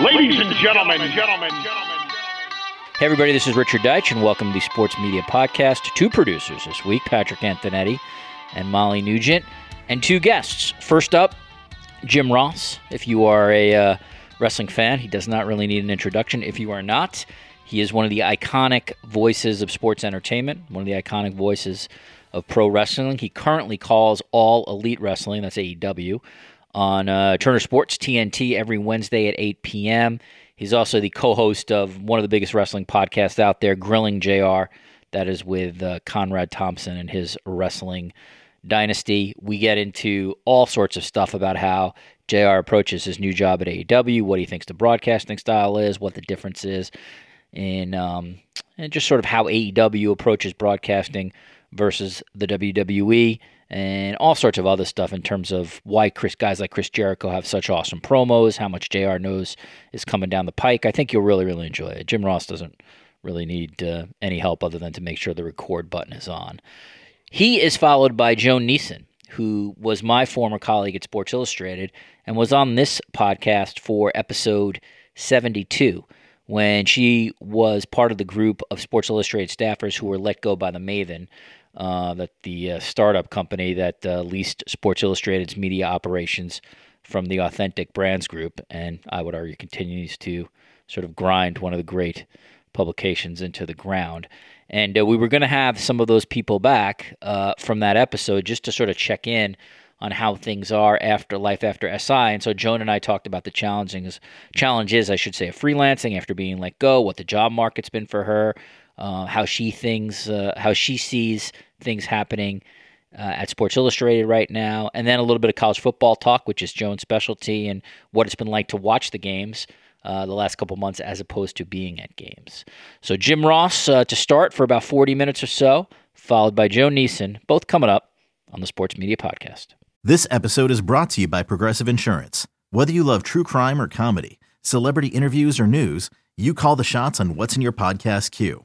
Ladies and gentlemen. Hey everybody, this is Richard Deitch, and welcome to the Sports Media Podcast. Two producers this week, Patrick Antonetti and Molly Nugent, and two guests. First up, Jim Ross. If you are a wrestling fan, he does not really need an introduction. If you are not, he is one of the iconic voices of sports entertainment, one of the iconic voices of pro wrestling. He currently calls All Elite Wrestling, that's AEW, on Turner Sports, TNT, every Wednesday at 8 p.m., He's also the co-host of one of the biggest wrestling podcasts out there, Grilling JR. That is with Conrad Thompson and his wrestling dynasty. We get into all sorts of stuff about how JR approaches his new job at AEW, what he thinks the broadcasting style is, what the difference is, and just sort of how AEW approaches broadcasting versus the WWE, and all sorts of other stuff in terms of why guys like Chris Jericho have such awesome promos, how much JR knows is coming down the pike. I think you'll really, really enjoy it. Jim Ross doesn't really need any help other than to make sure the record button is on. He is followed by Joan Niesen, who was my former colleague at Sports Illustrated and was on this podcast for episode 72 when she was part of the group of Sports Illustrated staffers who were let go by the Maven, that the startup company that leased Sports Illustrated's media operations from the Authentic Brands Group, and I would argue continues to sort of grind one of the great publications into the ground. And we were going to have some of those people back from that episode just to sort of check in on how things are after life after SI. And so Joan and I talked about the challenges of freelancing after being let go, what the job market's been for her, how she sees things happening at Sports Illustrated right now, and then a little bit of college football talk, which is Joan's specialty, and what it's been like to watch the games the last couple months as opposed to being at games. So Jim Ross to start for about 40 minutes or so, followed by Joan Niesen, both coming up on the Sports Media Podcast. This episode is brought to you by Progressive Insurance. Whether you love true crime or comedy, celebrity interviews or news, you call the shots on what's in your podcast queue.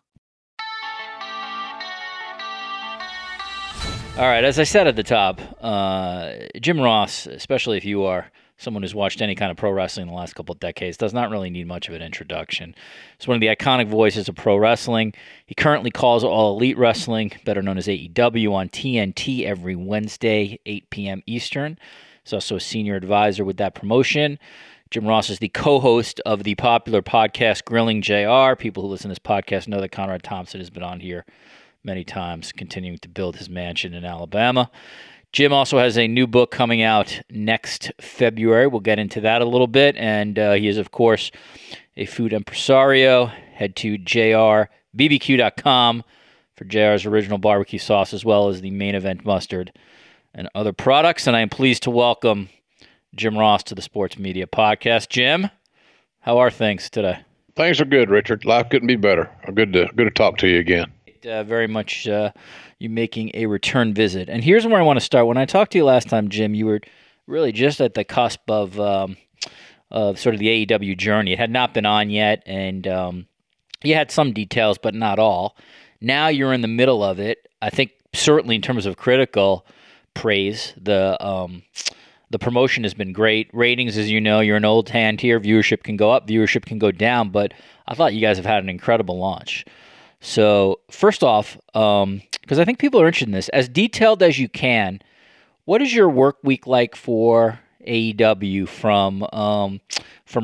All right, as I said at the top, Jim Ross, especially if you are someone who's watched any kind of pro wrestling in the last couple of decades, does not really need much of an introduction. He's one of the iconic voices of pro wrestling. He currently calls All Elite Wrestling, better known as AEW, on TNT every Wednesday, 8 p.m. Eastern. He's also a senior advisor with that promotion. Jim Ross is the co-host of the popular podcast Grilling JR. People who listen to this podcast know that Conrad Thompson has been on here many times, continuing to build his mansion in Alabama. Jim also has a new book coming out next February. We'll get into that a little bit. And he is, of course, a food impresario. Head to jrbbq.com for JR's original barbecue sauce, as well as the Main Event mustard and other products. And I am pleased to welcome Jim Ross to the Sports Media Podcast. Jim, how are things today? Things are good, Richard. Life couldn't be better. Good to talk to you again. Very much you making a return visit. And here's where I want to start. When I talked to you last time, Jim, you were really just at the cusp of sort of the AEW journey. It had not been on yet, and you had some details, but not all. Now you're in the middle of it. I think certainly in terms of critical praise, the promotion has been great. Ratings, as you know, you're an old hand here. Viewership can go up, viewership can go down, but I thought you guys have had an incredible launch. So first off, because I think people are interested in this, as detailed as you can, what is your work week like for AEW from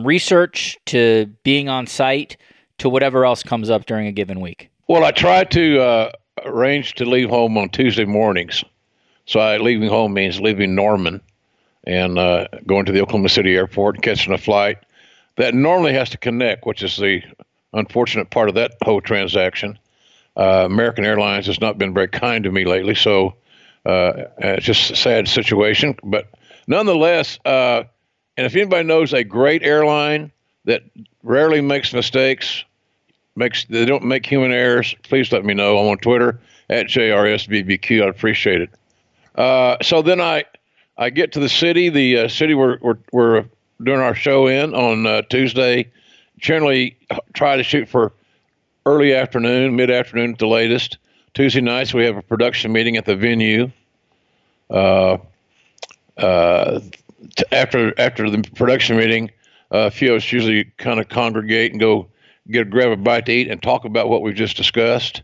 research to being on site to whatever else comes up during a given week? Well, I try to arrange to leave home on Tuesday mornings. So leaving home means leaving Norman and going to the Oklahoma City airport and catching a flight. That normally has to connect, which is the unfortunate part of that whole transaction. American Airlines has not been very kind to me lately, so it's just a sad situation. But nonetheless, and if anybody knows a great airline that rarely makes mistakes, they don't make human errors, please let me know. I'm on Twitter, @JRSBBQ. I'd appreciate it. So then I get to the city we're doing our show in on Tuesday. Generally try to shoot for early afternoon, mid-afternoon at the latest. Tuesday nights we have a production meeting at the venue. After the production meeting, a few of us usually kind of congregate and go grab a bite to eat and talk about what we've just discussed.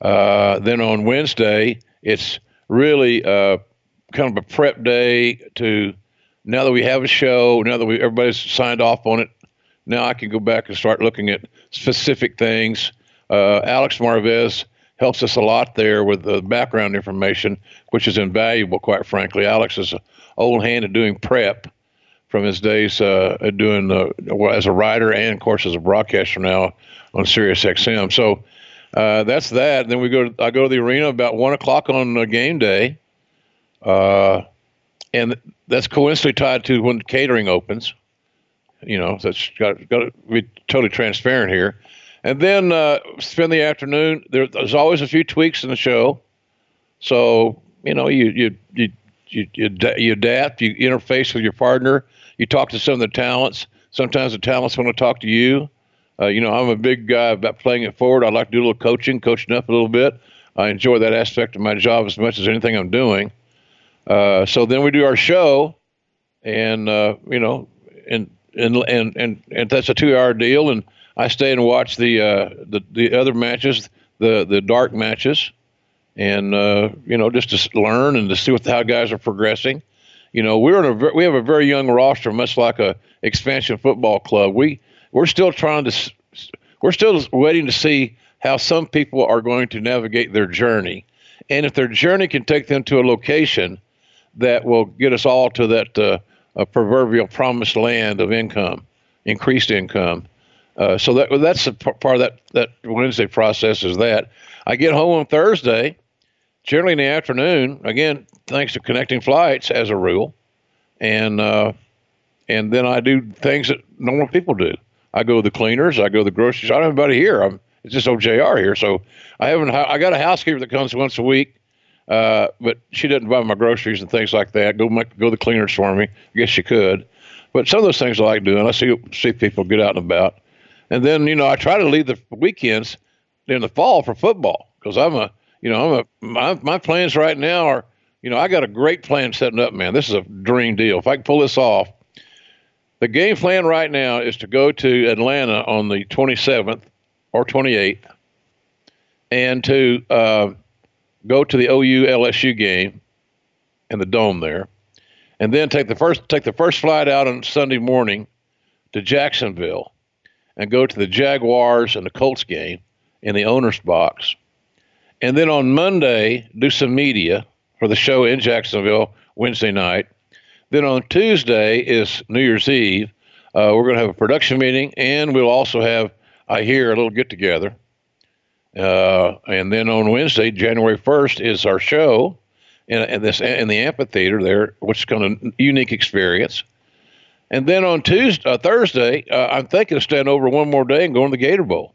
Then on Wednesday, it's really kind of a prep day to, now that we have a show, now that everybody's signed off on it, now I can go back and start looking at specific things. Alex Marvez helps us a lot there with the background information, which is invaluable, quite frankly. Alex is an old hand at doing prep from his days as a writer and, of course, as a broadcaster now on Sirius XM. So that's that. Then I go to the arena about 1 o'clock on game day, and that's coincidentally tied to when catering opens. You know, that's got to be totally transparent here. And then spend the afternoon. There's always a few tweaks in the show, so you know you adapt. You interface with your partner. You talk to some of the talents. Sometimes the talents want to talk to you. You know, I'm a big guy about playing it forward. I like to do a little coaching up a little bit. I enjoy that aspect of my job as much as anything I'm doing. So then we do our show, and And that's a 2-hour deal, and I stay and watch the other matches, the dark matches, and just to learn and to see how guys are progressing. You know, we have a very young roster, much like a expansion football club. We're still waiting to see how some people are going to navigate their journey, and if their journey can take them to a location that will get us all to that. A proverbial promised land of income, increased income. So that's part of that Wednesday process is that. I get home on Thursday, generally in the afternoon, again, thanks to connecting flights as a rule. And then I do things that normal people do. I go to the cleaners. I go to the grocery store. I don't have anybody here. It's just old JR here. So I got a housekeeper that comes once a week. But she doesn't buy my groceries and things like that. Go to the cleaners for me. I guess she could, but some of those things I like doing. I see people get out and about, and then I try to leave the weekends in the fall for football because my plans right now are I got a great plan setting up, man. This is a dream deal. If I can pull this off, the game plan right now is to go to Atlanta on the 27th or 28th, and to go to the OU LSU game in the dome there, and then take the first flight out on Sunday morning to Jacksonville and go to the Jaguars and the Colts game in the owner's box. And then on Monday, do some media for the show in Jacksonville Wednesday night. Then on Tuesday is New Year's Eve. We're going to have a production meeting, and we'll also have, I hear, a little get-together. And then on Wednesday, January 1st, is our show in the amphitheater there, which is kind of a unique experience. And then on Thursday, I'm thinking of staying over one more day and going to the Gator Bowl.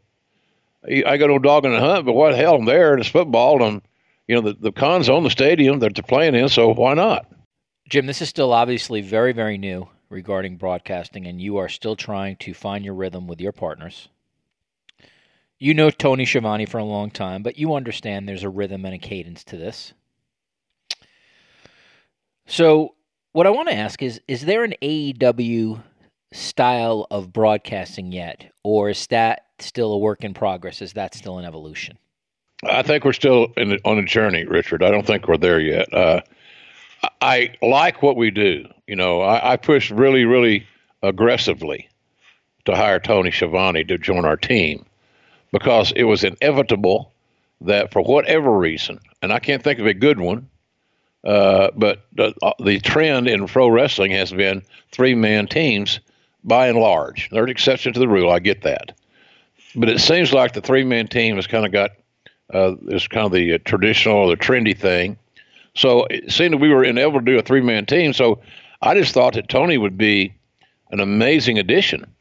I got no dog in the hunt, but what the hell, I'm there and it's football, and I'm, the Cons own the stadium that they're playing in, so why not? Jim, this is still obviously very, very new regarding broadcasting, and you are still trying to find your rhythm with your partners. You know Tony Schiavone for a long time, but you understand there's a rhythm and a cadence to this. So what I want to ask is there an AEW style of broadcasting yet, or is that still a work in progress? Is that still an evolution? I think we're still on a journey, Richard. I don't think we're there yet. I like what we do. I push really, really aggressively to hire Tony Schiavone to join our team, because it was inevitable that for whatever reason, and I can't think of a good one, but the trend in pro wrestling has been three-man teams by and large. There's an exception to the rule, I get that. But it seems like the three-man team has kind of got is kind of the traditional or the trendy thing. So it seemed that we were unable to do a three-man team. So I just thought that Tony would be an amazing addition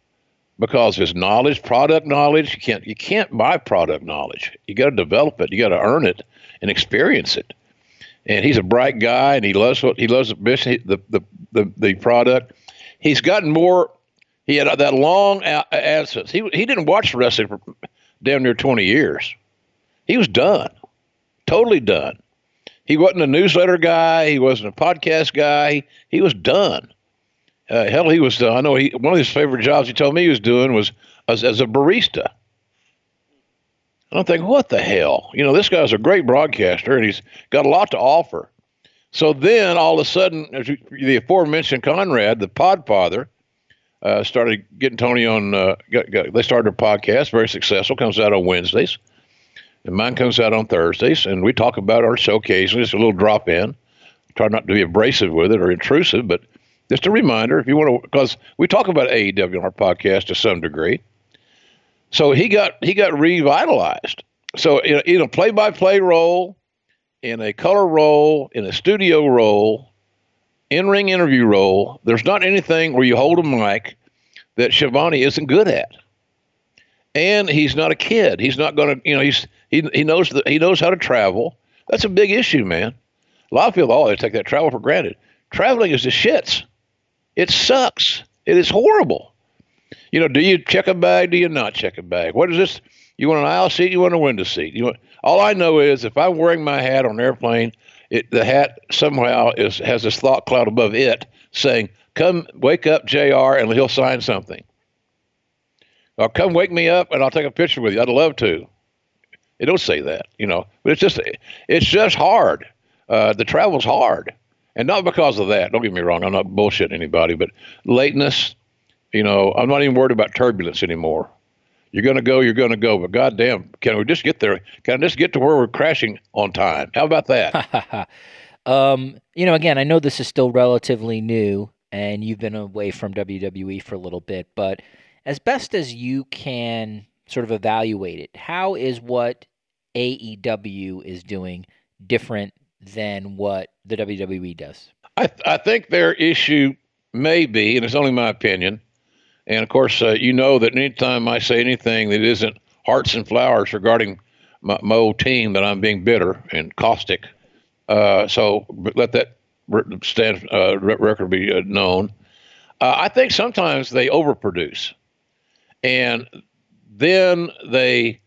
because of his knowledge, product knowledge. You can't buy product knowledge. You got to develop it. You got to earn it and experience it. And he's a bright guy, and he loves the business, the product. He's gotten more. He had that long absence. He didn't watch wrestling for damn near 20 years. He was done, totally done. He wasn't a newsletter guy. He wasn't a podcast guy. He was done. Hell, he was. I know one of his favorite jobs he told me he was doing was as a barista. And I'm thinking, what the hell? You know, this guy's a great broadcaster, and he's got a lot to offer. So then, all of a sudden, the aforementioned Conrad, the Podfather, started getting Tony on. They started a podcast, very successful. Comes out on Wednesdays. And mine comes out on Thursdays, and we talk about our show occasionally. It's a little drop-in. Try not to be abrasive with it or intrusive, but just a reminder, if you want to, because we talk about AEW on our podcast to some degree. So he got revitalized. So in a play-by-play role, in a color role, in a studio role, in-ring interview role, there's not anything where you hold a mic that Schiavone isn't good at. And he's not a kid. He's not going to, he knows how to travel. That's a big issue, man. A lot of people always take that travel for granted. Traveling is the shits. It sucks. It is horrible. You know, do you check a bag? Do you not check a bag? What is this? You want an aisle seat? You want a window seat? All I know is if I'm wearing my hat on an airplane, the hat somehow has this thought cloud above it saying, "Come wake up JR and he'll sign something." Or come wake me up and I'll take a picture with you. I'd love to. It don't say that, but it's just hard. The travel's hard. And not because of that. Don't get me wrong. I'm not bullshitting anybody, but lateness, I'm not even worried about turbulence anymore. You're going to go. But goddamn, can we just get there? Can I just get to where we're crashing on time? How about that? Again, I know this is still relatively new and you've been away from WWE for a little bit, but as best as you can sort of evaluate it, how is what AEW is doing different than what the WWE does? I think their issue may be, and it's only my opinion, and of course, that anytime I say anything that isn't hearts and flowers regarding my old team, that I'm being bitter and caustic. So let that record be known. I think sometimes they overproduce. And then they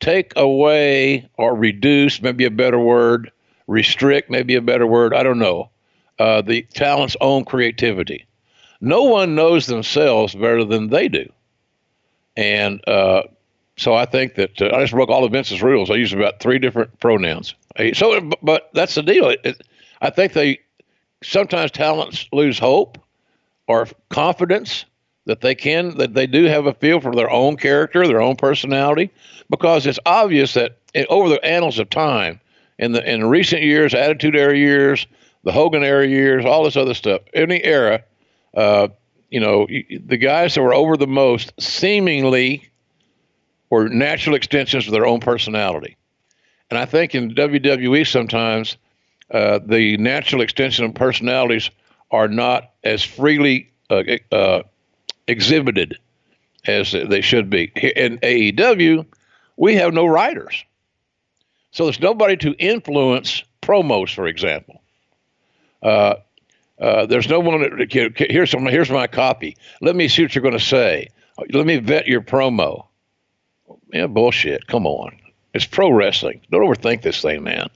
take away or reduce, maybe a better word, restrict, maybe a better word, I don't know, the talent's own creativity. No one knows themselves better than they do. And so I think that I just broke all of Vince's rules. I used about 3 different pronouns. So, but that's the deal. I think they sometimes talents lose hope or confidence that they do have a feel for their own character, their own personality, because it's obvious that over the annals of time, in recent years, Attitude Era years, the Hogan Era years, all this other stuff, any era, the guys that were over the most seemingly were natural extensions of their own personality. And I think in WWE sometimes the natural extension of personalities are not as freely exhibited as they should be. In AEW, we have no writers. So there's nobody to influence promos, for example. There's no one that can, here's my copy. Let me see what you're going to say. Let me vet your promo. Yeah, bullshit. Come on. It's pro wrestling. Don't overthink this thing, man.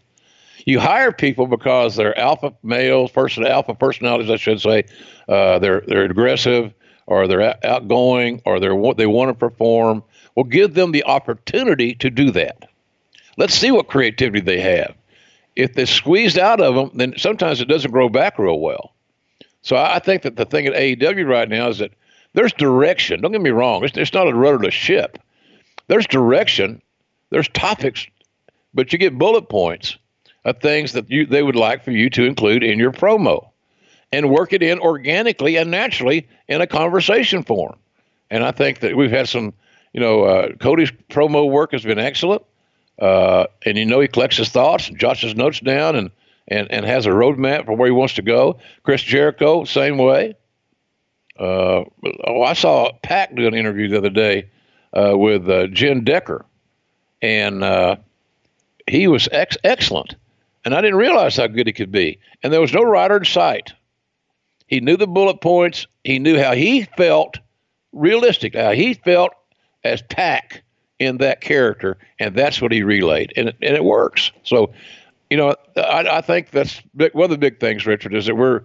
You hire people because they're alpha males, alpha personalities, I should say. They're aggressive, or they're outgoing, or they want to perform. Well, give them the opportunity to do that. Let's see what creativity they have. If they're squeezed out of them, then sometimes it doesn't grow back real well. So I think that the thing at AEW right now is that There's direction. Don't get me wrong. It's not a rudderless ship. There's direction. There's topics, but you get bullet points of things that they would like for you to include in your promo and work it in organically and naturally in a conversation form. And I think that we've had some, Cody's promo work has been excellent. And he collects his thoughts and jots his notes down and has a roadmap for where he wants to go. Chris Jericho, same way. I saw Pac do an interview the other day with Jen Decker, and he was excellent. And I didn't realize how good he could be. And there was no rider in sight. He knew the bullet points. He knew how he felt, realistic, how he felt as Pac in that character, and that's what he relayed, and it works. So, I think that's one of the big things, Richard, is that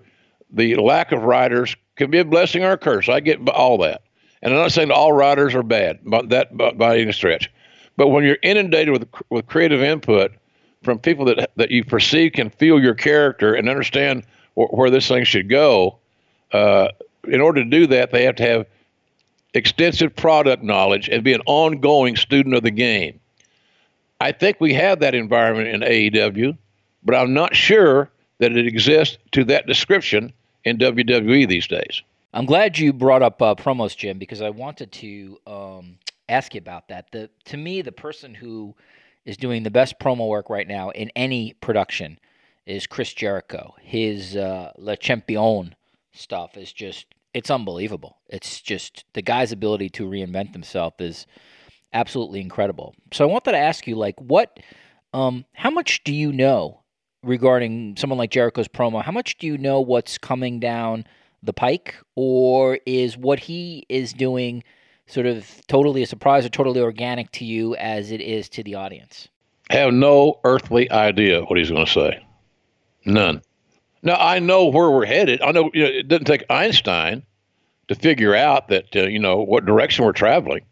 the lack of riders can be a blessing or a curse. I get all that. And I'm not saying all riders are bad, by any stretch. But when you're inundated with creative input from people that you perceive can feel your character and understand where this thing should go, in order to do that, they have to have extensive product knowledge and be an ongoing student of the game. I think we have that environment in AEW, but I'm not sure that it exists to that description in WWE these days. I'm glad you brought up promos, Jim, because I wanted to ask you about that. To me, the person who is doing the best promo work right now in any production is Chris Jericho. His Le Champion stuff is just, it's unbelievable. It's just, the guy's ability to reinvent himself is absolutely incredible. So I wanted to ask you, how much do you know regarding someone like Jericho's promo? How much do you know what's coming down the pike, or is what he is doing sort of totally a surprise or totally organic to you as it is to the audience? I have no earthly idea what he's going to say. None. Now, I know where we're headed. I know, it doesn't take Einstein to figure out that, what direction we're traveling.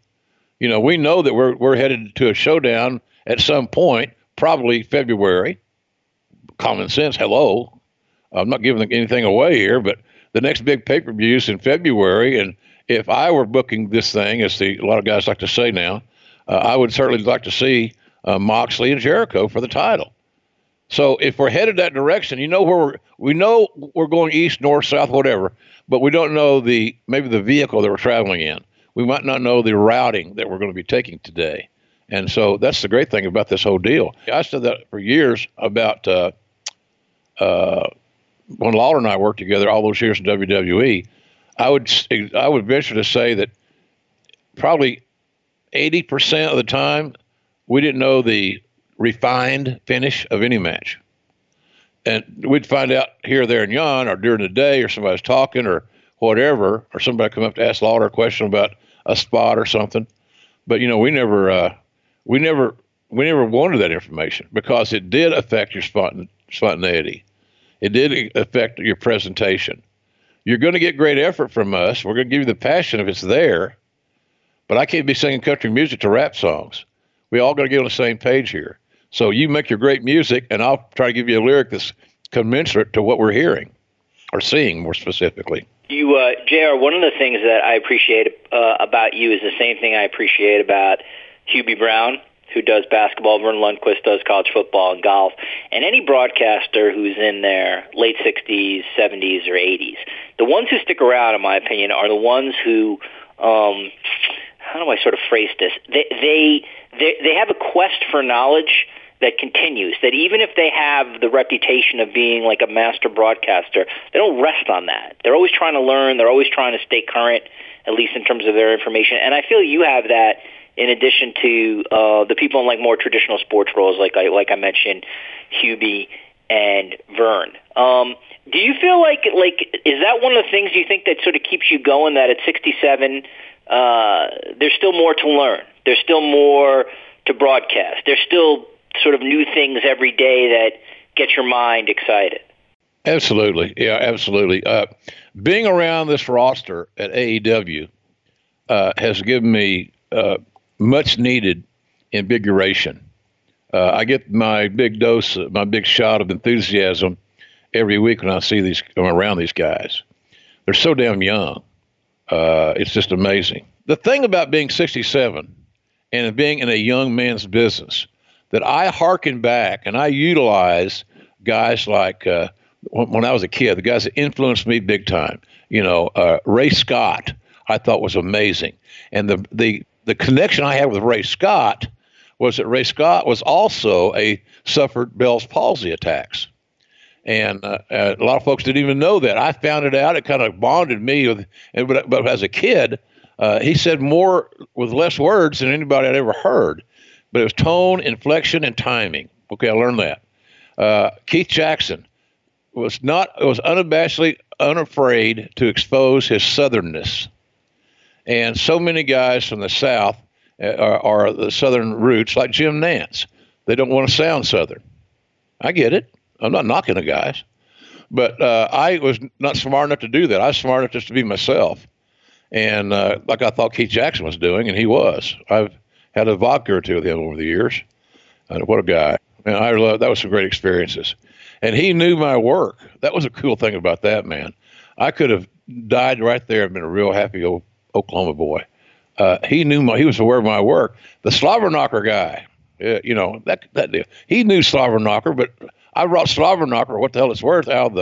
We know that we're headed to a showdown at some point, probably February. Common sense, hello. I'm not giving anything away here, but the next big pay-per-view is in February, and if I were booking this thing, as a lot of guys like to say now, I would certainly like to see Moxley and Jericho for the title. So if we're headed that direction, we know we're going east, north, south, whatever, but we don't know maybe the vehicle that we're traveling in. We might not know the routing that we're going to be taking today. And so that's the great thing about this whole deal. I said that for years about when Lawler and I worked together all those years in WWE. I would venture to say that probably 80% of the time we didn't know the refined finish of any match. And we'd find out here, there, and yon, or during the day, or somebody's talking, or whatever, or somebody come up to ask Lawler a question about a spot or something. But, we never wanted that information because it did affect your spontaneity. It did affect your presentation. You're going to get great effort from us. We're going to give you the passion if it's there, but I can't be singing country music to rap songs. We all got to get on the same page here. So you make your great music, and I'll try to give you a lyric that's commensurate to what we're hearing or seeing more specifically. You, JR, one of the things that I appreciate about you is the same thing I appreciate about Hubie Brown, who does basketball, Vern Lundquist does college football and golf, and any broadcaster who's in their late 60s, 70s, or 80s. The ones who stick around, in my opinion, are the ones who, how do I sort of phrase this? They have a quest for knowledge that continues, that even if they have the reputation of being like a master broadcaster, they don't rest on that. They're always trying to learn. They're always trying to stay current, at least in terms of their information. And I feel you have that in addition to the people in like more traditional sports roles, like I mentioned, Hubie and Vern. Do you feel like is that one of the things you think that sort of keeps you going, that at 67, there's still more to learn? There's still more to broadcast. There's still sort of new things every day that get your mind excited. Absolutely. Yeah, absolutely. Being around this roster at AEW has given me much needed invigoration. I get my big dose, my big shot of enthusiasm every week when I'm around these guys. They're so damn young. It's just amazing. The thing about being 67 and being in a young man's business that I hearken back and I utilize guys like when I was a kid, the guys that influenced me big time, Ray Scott, I thought was amazing. And the connection I had with Ray Scott was that Ray Scott was also suffered Bell's palsy attacks. And a lot of folks didn't even know that. I found it out. It kind of bonded me with, but as a kid, he said more with less words than anybody I'd ever heard, but it was tone, inflection, and timing. Okay. I learned that. Keith Jackson was unabashedly unafraid to expose his southernness. And so many guys from the South are the Southern roots, like Jim Nance. They don't want to sound Southern. I get it. I'm not knocking the guys. But I was not smart enough to do that. I was smart enough just to be myself. And like I thought Keith Jackson was doing, and he was. I've had a vodka or two with him over the years. What a guy. And that was some great experiences. And he knew my work. That was a cool thing about that, man. I could have died right there and been a real happy old Oklahoma boy. He was aware of my work. The Slobberknocker guy, that deal. He knew Slobberknocker, but I brought Slobberknocker, what the hell it's worth, out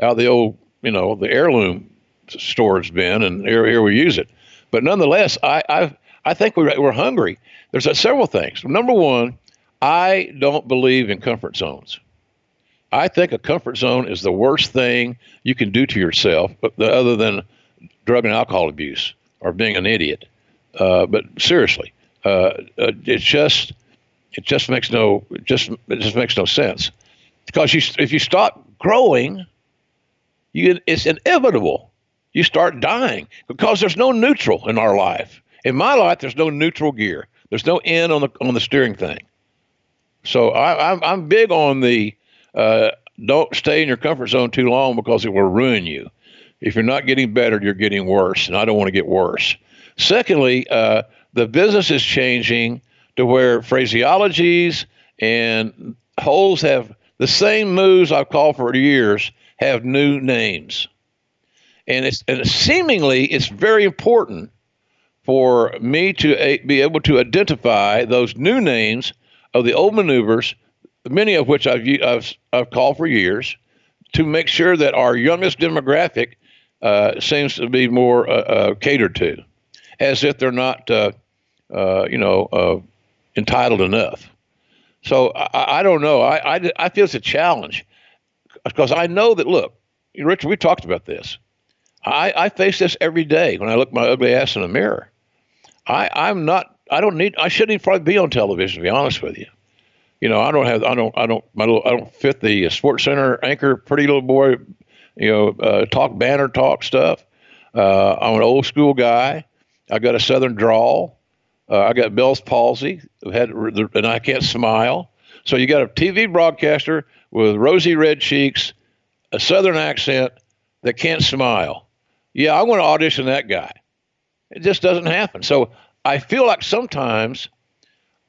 of the old, the heirloom storage bin, and here we use it. But nonetheless, I think we're hungry. There's several things. Number one, I don't believe in comfort zones. I think a comfort zone is the worst thing you can do to yourself, other than drug and alcohol abuse or being an idiot. But seriously, it just makes no sense, because if you stop growing, it's inevitable. You start dying, because there's no neutral in our life. In my life, there's no neutral gear. There's no end on the steering thing. So I'm big on the, don't stay in your comfort zone too long, because it will ruin you. If you're not getting better, you're getting worse, and I don't want to get worse. Secondly, the business is changing to where phraseologies and holes have the same moves I've called for years have new names. And seemingly it's very important for me to be able to identify those new names of the old maneuvers, many of which I've called for years, to make sure that our youngest demographic seems to be more catered to, as if they're not, entitled enough. So I don't know. I feel it's a challenge, because I know that, look, Richard, we talked about this. I face this every day when I look my ugly ass in the mirror. I shouldn't even probably be on television, to be honest with you. I don't fit the Sports Center anchor, pretty little boy, talk banner talk stuff. I'm an old school guy. I got a Southern drawl. I got Bell's palsy, and I can't smile. So you got a TV broadcaster with rosy red cheeks, a Southern accent that can't smile. Yeah, I want to audition that guy. It just doesn't happen. So I feel like sometimes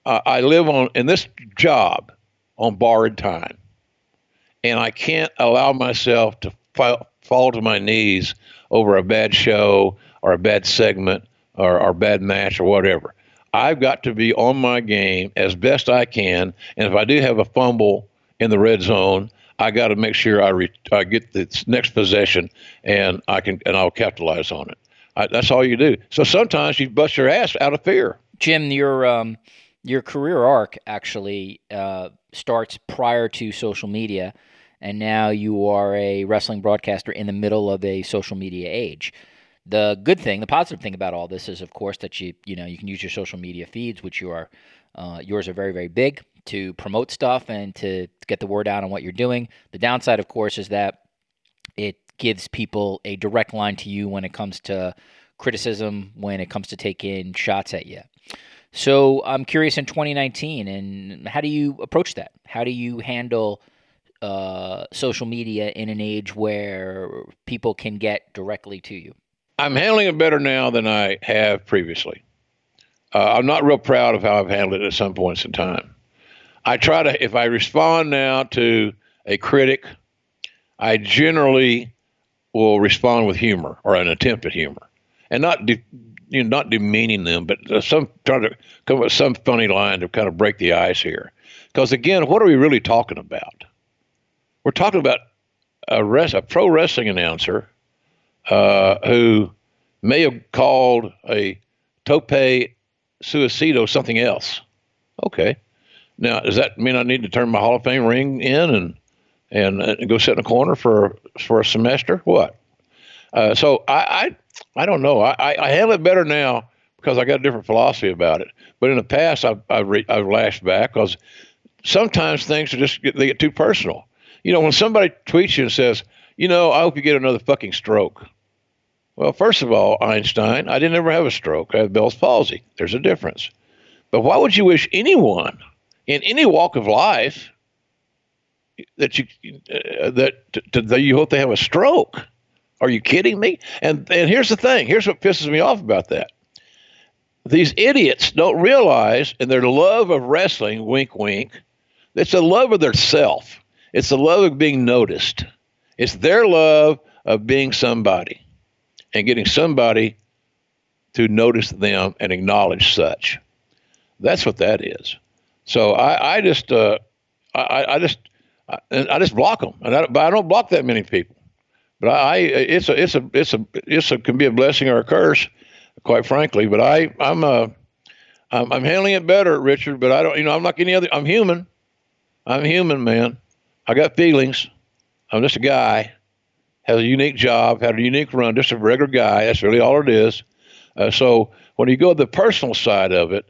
I live in this job on borrowed time, and I can't allow myself to fall to my knees over a bad show or a bad segment or bad match or whatever. I've got to be on my game as best I can, and if I do have a fumble in the red zone, I got to make sure I get the next possession, and I'll capitalize on it. That's all you do. So sometimes you bust your ass out of fear. Jim, your career arc actually starts prior to social media, and now you are a wrestling broadcaster in the middle of a social media age. The good thing, the positive thing about all this is, of course, that you can use your social media feeds, which yours are very, very big, to promote stuff and to get the word out on what you're doing. The downside, of course, is that it gives people a direct line to you when it comes to criticism, when it comes to taking shots at you. So I'm curious, in 2019, and how do you approach that? How do you handle social media in an age where people can get directly to you? I'm handling it better now than I have previously. I'm not real proud of how I've handled it at some points in time. I try to, if I respond now to a critic, I generally will respond with humor, or an attempt at humor. and not demeaning them, but some trying to come up with some funny line to kind of break the ice here. Because again, what are we really talking about? We're talking about a pro wrestling announcer who may have called a tope suicido something else. Okay. Now, does that mean I need to turn my Hall of Fame ring in and go sit in a corner for a semester? What? So I don't know. I handle it better now because I got a different philosophy about it. But in the past, I've lashed back because sometimes things are they get too personal. You know, when somebody tweets you and says, you know, I hope you get another fucking stroke. Well, first of all, Einstein, I didn't ever have a stroke. I had Bell's palsy. There's a difference. But why would you wish anyone in any walk of life that you hope they have a stroke? Are you kidding me? And here's the thing. Here's what pisses me off about that. These idiots don't realize in their love of wrestling, wink, wink, it's the love of their self. It's the love of being noticed. It's their love of being somebody and getting somebody to notice them and acknowledge such. That's what that is. So I just block them, but I don't block that many people. But it can be a blessing or a curse, quite frankly. But I'm handling it better, Richard. But I don't, I'm like any other. I'm human. I'm human, man. I got feelings. I'm just a guy. Has a unique job, had a unique run, just a regular guy. That's really all it is. So when you go to the personal side of it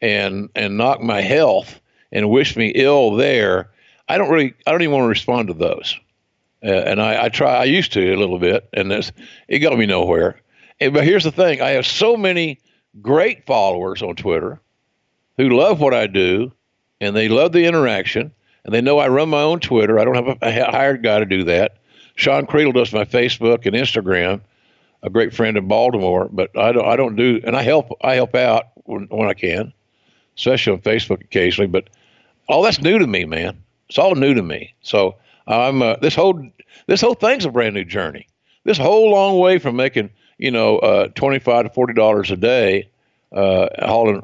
and knock my health and wish me ill there, I don't even want to respond to those. And I used to a little bit, and it got me nowhere. But here's the thing. I have so many great followers on Twitter who love what I do, and they love the interaction, and they know I run my own Twitter. I don't have a hired guy to do that. Sean Creedle does my Facebook and Instagram, a great friend in Baltimore, but I don't do, and I help out when I can, especially on Facebook occasionally, but all that's new to me, man. It's all new to me. So I'm, this whole thing's a brand new journey. This whole long way from making, $25 to $40 a day, hauling,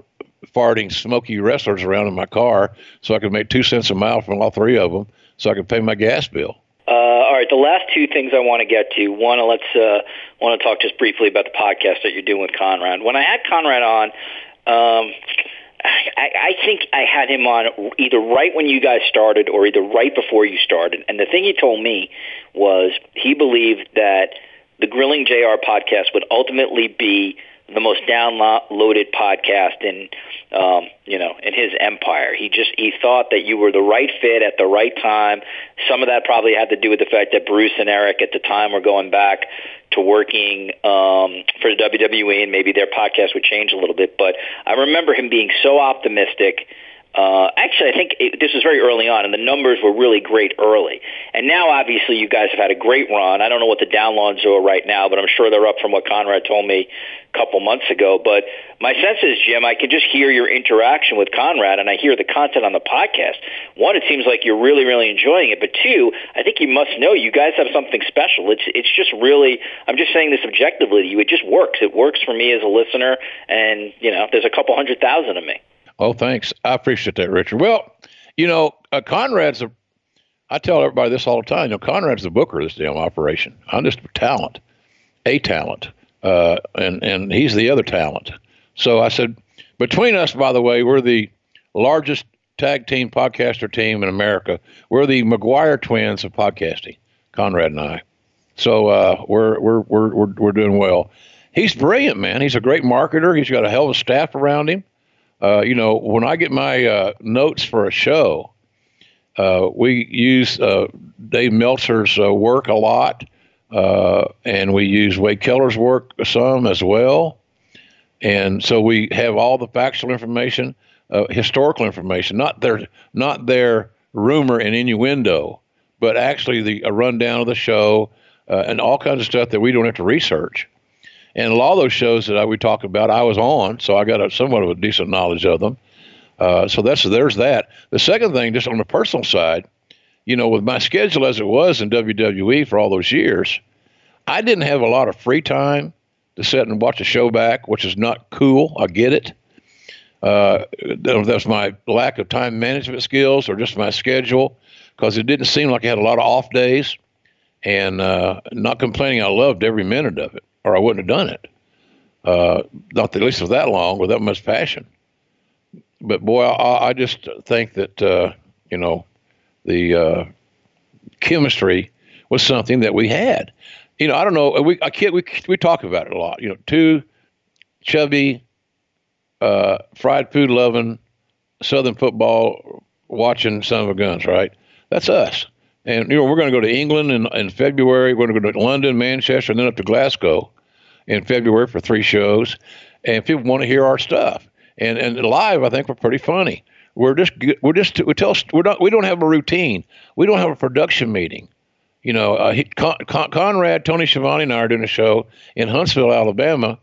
farting smoky wrestlers around in my car so I could make 2 cents a mile from all three of them so I could pay my gas bill. All right, the last two things I want to get to. One, I want to talk just briefly about the podcast that you're doing with Conrad. When I had Conrad on, I think I had him on either right when you guys started or either right before you started. And the thing he told me was he believed that the Grilling JR podcast would ultimately be the most downloaded podcast in his empire. He thought that you were the right fit at the right time. Some of that probably had to do with the fact that Bruce and Eric at the time were going back to working for the WWE, and maybe their podcast would change a little bit. But I remember him being so optimistic. Actually, I think this was very early on, and the numbers were really great early. And now, obviously, you guys have had a great run. I don't know what the downloads are right now, but I'm sure they're up from what Conrad told me a couple months ago. But my sense is, Jim, I can just hear your interaction with Conrad, and I hear the content on the podcast. One, it seems like you're really, really enjoying it. But two, I think you must know you guys have something special. It's just really, I'm just saying this objectively to you, it just works. It works for me as a listener, and, there's a couple 100,000 of me. Oh, thanks. I appreciate that, Richard. Well, I tell everybody this all the time. Conrad's the booker of this damn operation. I'm just a talent, and he's the other talent. So I said, between us, by the way, we're the largest tag team podcaster team in America. We're the McGuire twins of podcasting, Conrad and I. So we're doing well. He's brilliant, man. He's a great marketer. He's got a hell of a staff around him. When I get my notes for a show, we use Dave Meltzer's work a lot, and we use Wade Keller's work some as well. And so we have all the factual information, historical information, not their rumor and innuendo, but actually a rundown of the show and all kinds of stuff that we don't have to research. And a lot of those shows that we talk about, I was on, so I got somewhat of a decent knowledge of them. There's that. The second thing, just on the personal side, with my schedule as it was in WWE for all those years, I didn't have a lot of free time to sit and watch a show back, which is not cool. I get it. I don't know if that's my lack of time management skills or just my schedule, because it didn't seem like I had a lot of off days. And not complaining, I loved every minute of it, or I wouldn't have done it. Not at least for that long with that much passion. But boy, I just think that, you know, the chemistry was something that we had. You know, I don't know. We talk about it a lot. You know, two chubby, fried food loving, Southern football watching son of a guns, right? That's us. And, you know, we're going to go to England in February. We're going to go to London, Manchester, and then up to Glasgow in February for 3 shows. And people want to hear our stuff. And live, I think we're pretty funny. We don't have a routine. We don't have a production meeting. You know, Conrad, Tony Schiavone, and I are doing a show in Huntsville, Alabama,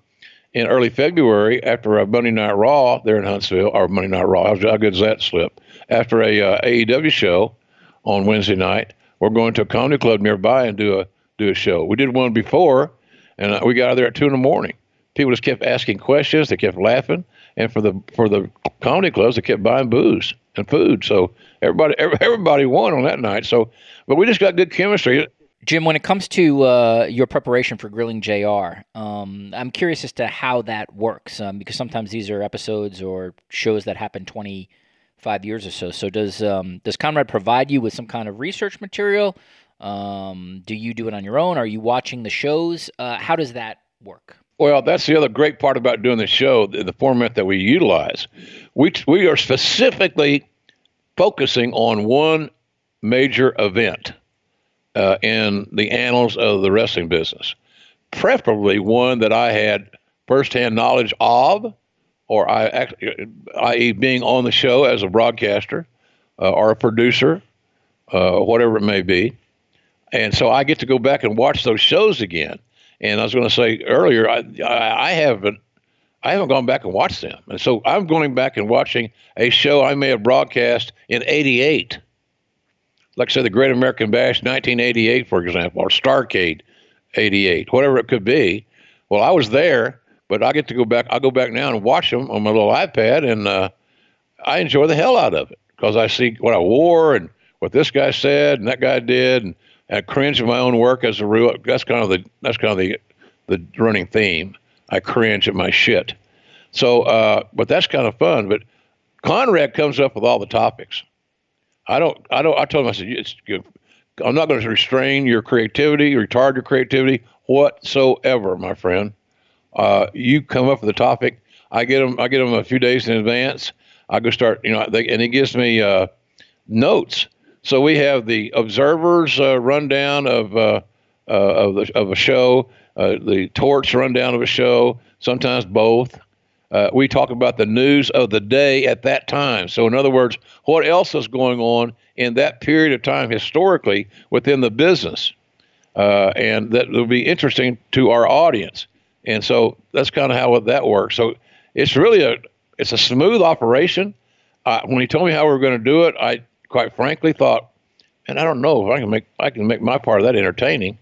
in early February after a Monday Night Raw there in Huntsville, or Monday Night Raw. How good does that slip? After a AEW show on Wednesday night, we're going to a comedy club nearby and do a show. We did one before, and we got out there at 2 a.m. People just kept asking questions. They kept laughing. And for the comedy clubs, they kept buying booze and food. So everybody won on that night. So, but we just got good chemistry. Jim, when it comes to your preparation for Grilling JR, I'm curious as to how that works, because sometimes these are episodes or shows that happen 25 years or so. So does Conrad provide you with some kind of research material? Do you do it on your own? Are you watching the shows? How does that work? Well, that's the other great part about doing the show, the format that we utilize. We are specifically focusing on one major event in the annals of the wrestling business, preferably one that I had firsthand knowledge of, or i.e. being on the show as a broadcaster or a producer, whatever it may be. And so I get to go back and watch those shows again. And I was going to say earlier, I haven't gone back and watched them. And so I'm going back and watching a show I may have broadcast in 88. Like I said, the Great American Bash 1988, for example, or Starrcade 88, whatever it could be. Well, I was there, but I get to go back. I'll go back now and watch them on my little iPad, and I enjoy the hell out of it because I see what I wore and what this guy said and that guy did, and I cringe at my own work as a rule. That's kind of the running theme. I cringe at my shit. So, but that's kind of fun. But Conrad comes up with all the topics. I told him, I said, I'm not going to restrain your creativity, retard your creativity whatsoever, my friend. You come up with a topic. I get them a few days in advance. I go start, you know, and he gives me notes. So we have the Observer's rundown of a show, the Torch rundown of a show, sometimes both. We talk about the news of the day at that time. So in other words, what else is going on in that period of time historically within the business, and that will be interesting to our audience. And so that's kind of how that works. So it's really a smooth operation. When he told me how we were going to do it, I quite frankly thought, and I don't know if I can make my part of that entertaining,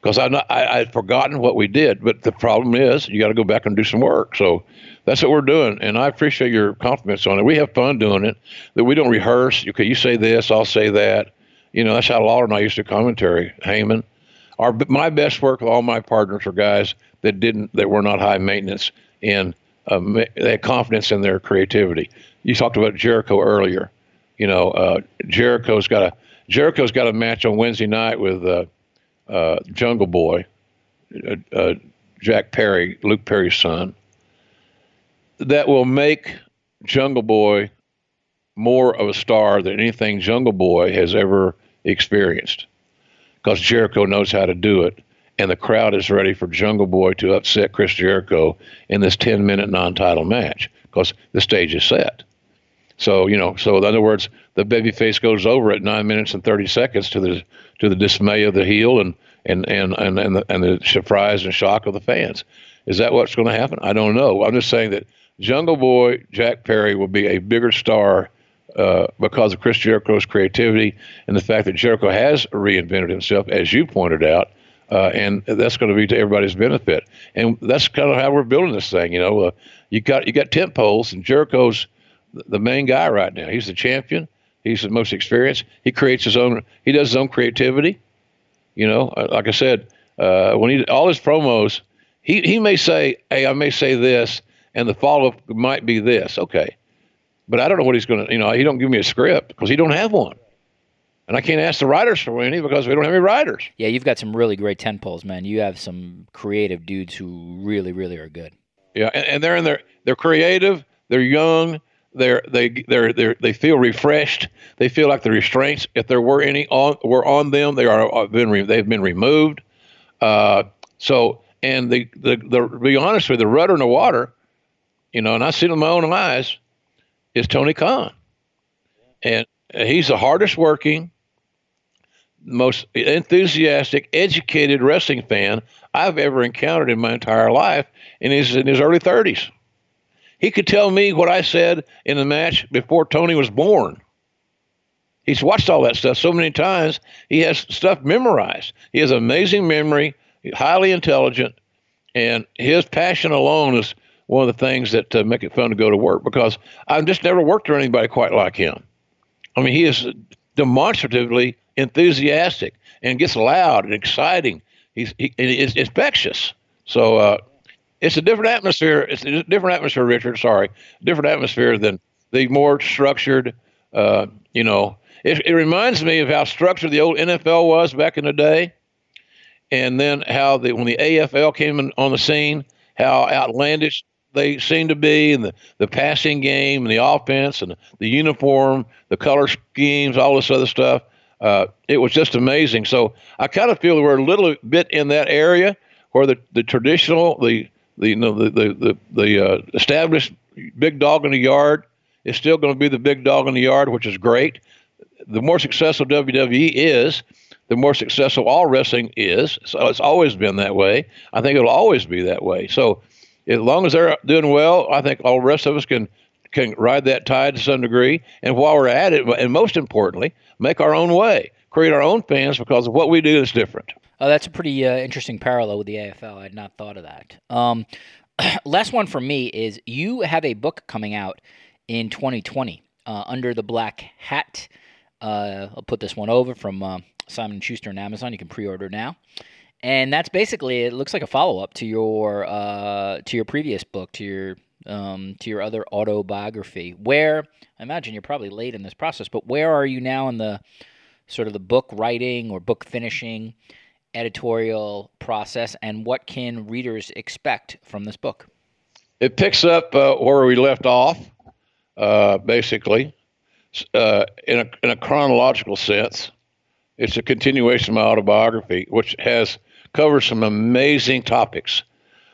because I'd forgotten what we did. But the problem is you got to go back and do some work. So that's what we're doing, and I appreciate your compliments on it. We have fun doing it. That we don't rehearse. Okay, you say this, I'll say that. You know, that's how Lawler and I used to commentary. Heyman, my best work with all my partners are guys that were not high maintenance, and they had confidence in their creativity. You talked about Jericho earlier. You know, Jericho's got a match on Wednesday night with Jungle Boy, Jack Perry, Luke Perry's son, that will make Jungle Boy more of a star than anything Jungle Boy has ever experienced, because Jericho knows how to do it, and the crowd is ready for Jungle Boy to upset Chris Jericho in this 10-minute non-title match, because the stage is set. So, you know, so in other words, the babyface goes over at 9 minutes and 30 seconds to the dismay of the heel and the surprise and shock of the fans. Is that what's going to happen? I don't know. I'm just saying that Jungle Boy Jack Perry will be a bigger star because of Chris Jericho's creativity and the fact that Jericho has reinvented himself, as you pointed out, And that's going to be to everybody's benefit. And that's kind of how we're building this thing. You know, you got tent poles, and Jericho's the main guy right now. He's the champion. He's the most experienced. He creates his own. He does his own creativity. You know, like I said, when he all his promos, he may say, "Hey, I may say this," and the follow up might be this. Okay, but I don't know what he's going to. You know, he don't give me a script because he don't have one. And I can't ask the writers for any because we don't have any writers. Yeah, you've got some really great tent poles, man. You have some creative dudes who really, really are good. Yeah, and they're in their they're creative. They're young. They feel refreshed. They feel like the restraints, if there were any, were on them. They've been removed. So and the be honest with you, the rudder in the water, you know, and I see it with my own eyes, is Tony Khan, and he's the hardest working, most enthusiastic, educated wrestling fan I've ever encountered in my entire life, and he's in his early 30s. He could tell me what I said in the match before Tony was born. He's watched all that stuff so many times, he has stuff memorized. He has amazing memory, highly intelligent, and his passion alone is one of the things that make it fun to go to work, because I've just never worked with anybody quite like him. I mean, he is demonstratively enthusiastic and gets loud and exciting. It's infectious. So it's a different atmosphere. It's a different atmosphere, Richard. Sorry, different atmosphere than the more structured. You know, it reminds me of how structured the old NFL was back in the day, and then how when the AFL came on the scene, how outlandish they seem to be, and the passing game and the offense and the uniform, the color schemes, all this other stuff. It was just amazing. So I kind of feel we're a little bit in that area where the traditional, the established big dog in the yard is still going to be the big dog in the yard, which is great. The more successful WWE is, the more successful all wrestling is. So it's always been that way. I think it'll always be that way. So as long as they're doing well, I think all the rest of us can ride that tide to some degree. And while we're at it, and most importantly, make our own way, create our own fans because of what we do is different. Oh, that's a pretty interesting parallel with the AFL. I had not thought of that. Last one for me is you have a book coming out in 2020, Under the Black Hat. I'll put this one over from Simon Schuster on Amazon. You can pre-order now. And that's basically, it looks like a follow-up to your previous book, to your other autobiography, where I imagine you're probably late in this process, but where are you now in the sort of the book writing or book finishing editorial process, and what can readers expect from this book? It picks up where we left off, basically, in a chronological sense. It's a continuation of my autobiography, which has covered some amazing topics.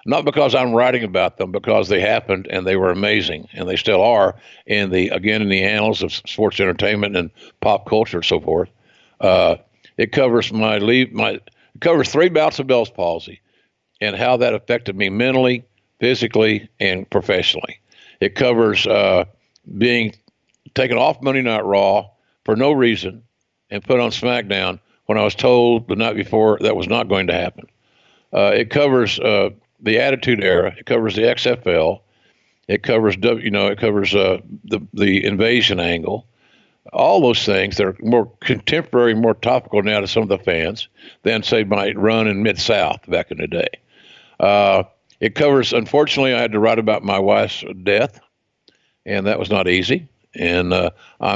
Not because I'm writing about them, because they happened and they were amazing, and they still are in the annals of sports entertainment and pop culture and so forth. It covers it covers 3 bouts of Bell's palsy and how that affected me mentally, physically, and professionally. It covers being taken off Monday Night Raw for no reason and put on SmackDown when I was told the night before that was not going to happen. It covers the Attitude Era. It covers the XFL. It covers the invasion angle. All those things that are more contemporary, more topical now to some of the fans than, say, my run in Mid-South back in the day. It covers, unfortunately, I had to write about my wife's death, and that was not easy. And I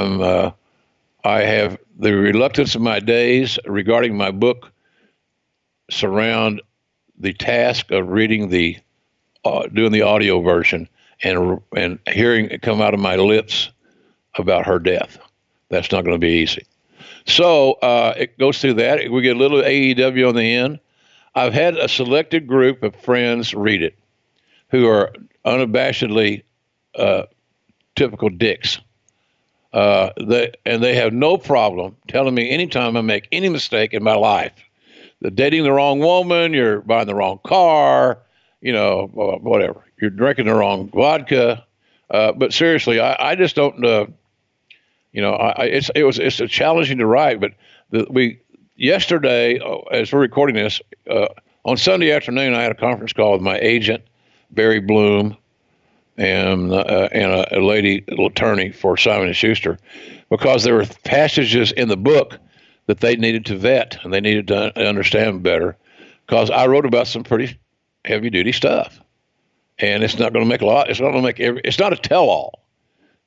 have the reluctance of my days regarding my book surround the task of reading doing the audio version and hearing it come out of my lips about her death. That's not going to be easy. So it goes through that. We get a little AEW on the end. I've had a selected group of friends read it who are unabashedly typical dicks. They have no problem telling me anytime I make any mistake in my life. You're dating the wrong woman, you're buying the wrong car, you know, whatever. You're drinking the wrong vodka. But seriously, I just don't. It's challenging to write, but the, we yesterday, as we're recording this, on Sunday afternoon, I had a conference call with my agent, Barry Bloom, and a lady, an attorney for Simon Schuster, because there were passages in the book that they needed to vet and they needed to understand better, because I wrote about some pretty heavy-duty stuff. And it's not going to make a lot. It's not going to make every. It's not a tell-all,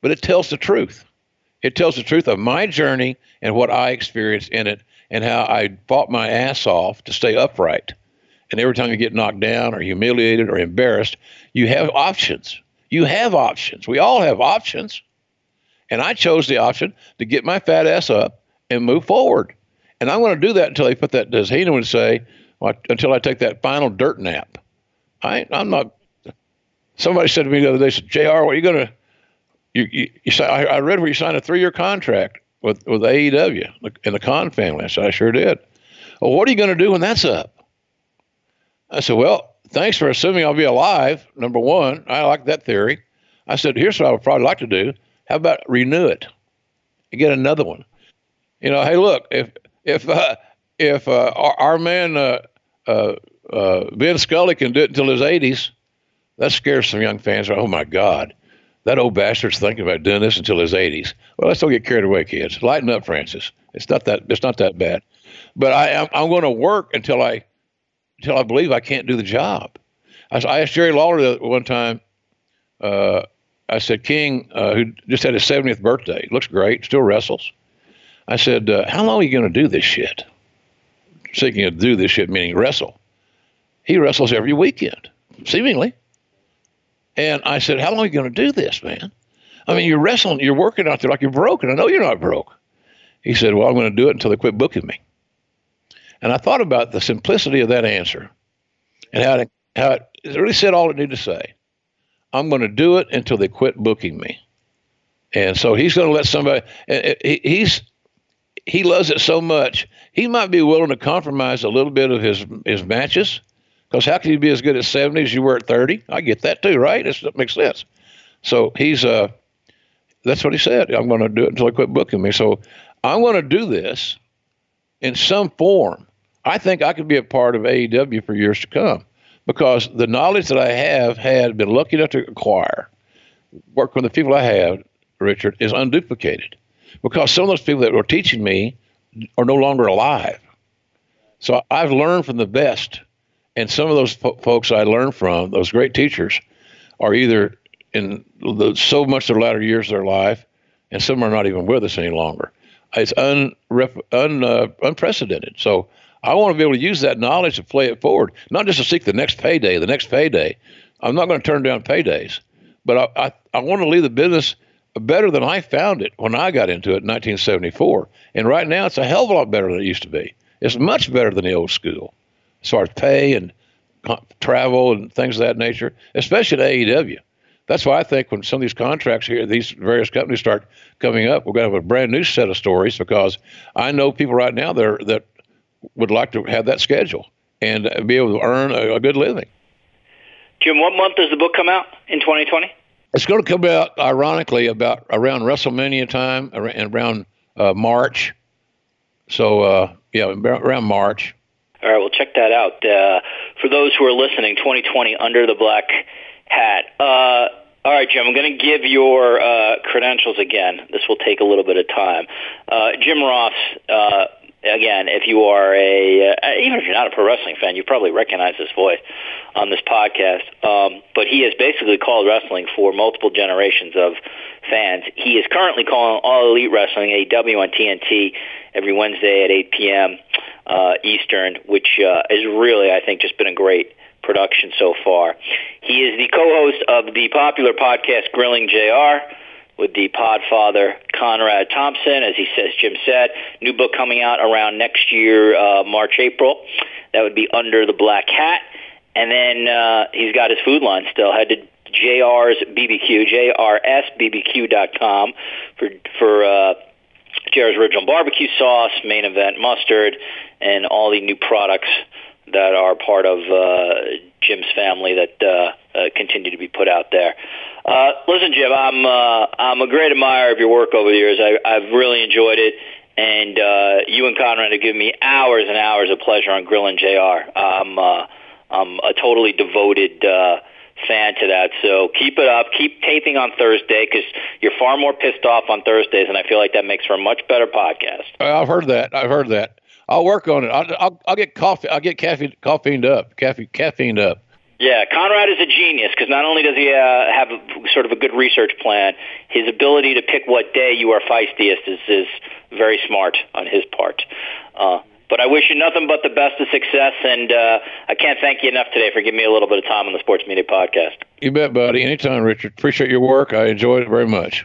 but it tells the truth. It tells the truth of my journey and what I experienced in it, and how I fought my ass off to stay upright. And every time you get knocked down or humiliated or embarrassed, you have options. You have options. We all have options. And I chose the option to get my fat ass up and move forward. And I'm going to do that until they put that, as Heenan would say, until I take that final dirt nap. I'm not. Somebody said to me the other day, said, JR, what are you going to? You say, I read where you signed a 3-year contract with AEW and the Khan family. I said, I sure did. Well, what are you going to do when that's up? I said, well, thanks for assuming I'll be alive, number one. I like that theory. I said, here's what I would probably like to do. How about renew it and get another one? You know, hey, look, if our man Ben Scully can do it until his 80s, that scares some young fans. Oh, my God, that old bastard's thinking about doing this until his 80s. Well, let's don't get carried away, kids. Lighten up, Francis. It's not that bad. But I'm going to work until I believe I can't do the job. I asked Jerry Lawler one time, I said, King, who just had his 70th birthday, looks great, still wrestles. I said, how long are you going to do this shit? Speaking of do this shit, meaning wrestle. He wrestles every weekend, seemingly. And I said, how long are you going to do this, man? I mean, you're wrestling, you're working out there like you're broke, and I know you're not broke. He said, well, I'm going to do it until they quit booking me. And I thought about the simplicity of that answer and how it really said all it needed to say. I'm going to do it until they quit booking me. And so he's going to let somebody, he loves it so much, he might be willing to compromise a little bit of his matches, because how can you be as good at 70 as you were at 30? I get that too, right? That makes sense. So that's what he said. I'm going to do it until they quit booking me. So I'm going to do this in some form. I think I could be a part of AEW for years to come, because the knowledge that I have had been lucky enough to acquire, work with the people I have, Richard, is unduplicated, because some of those people that were teaching me are no longer alive. So I've learned from the best, and some of those folks I learned from, those great teachers, are either in so much of the latter years of their life, and some are not even with us any longer. It's unprecedented. So I want to be able to use that knowledge to play it forward, not just to seek the next payday. I'm not going to turn down paydays, but I want to leave the business better than I found it when I got into it in 1974. And right now it's a hell of a lot better than it used to be. It's much better than the old school as far as pay and travel and things of that nature, especially at AEW. That's why I think when some of these contracts here, these various companies start coming up, we're going to have a brand new set of stories, because I know people right now that would like to have that schedule and be able to earn a good living. Jim, what month does the book come out in 2020? It's going to come out, ironically, about around WrestleMania time and around March. So, around March. All right, well, check that out. For those who are listening, 2020 Under the Black Hat. All right, Jim, I'm going to give your credentials again. This will take a little bit of time. Jim Ross, again, if you are even if you're not a pro wrestling fan, you probably recognize his voice on this podcast. But he has basically called wrestling for multiple generations of fans. He is currently calling All Elite Wrestling, AEW, on TNT every Wednesday at 8 p.m. Eastern, which is really, I think, just been a great production so far. He is the co-host of the popular podcast Grilling JR with the podfather Conrad Thompson, as he says, Jim said. New book coming out around next year, March, April. That would be Under the Black Hat. And then he's got his food line still. Head to JR's BBQ, jrsbbq.com for JR's original barbecue sauce, Main Event mustard, and all the new products that are part of Jim's family that continue to be put out there. Listen, Jim, I'm a great admirer of your work over the years. I've really enjoyed it, And you and Conrad have given me hours and hours of pleasure on Grilling JR. I'm a totally devoted fan to that. So keep it up. Keep taping on Thursday, because you're far more pissed off on Thursdays, and I feel like that makes for a much better podcast. I've heard that. I'll work on it. I'll get coffee. I'll get caffeined up. Yeah, Conrad is a genius, because not only does he have sort of a good research plan, his ability to pick what day you are feistiest is very smart on his part. But I wish you nothing but the best of success, and I can't thank you enough today for giving me a little bit of time on the Sports Media Podcast. You bet, buddy. Anytime, Richard. Appreciate your work. I enjoyed it very much.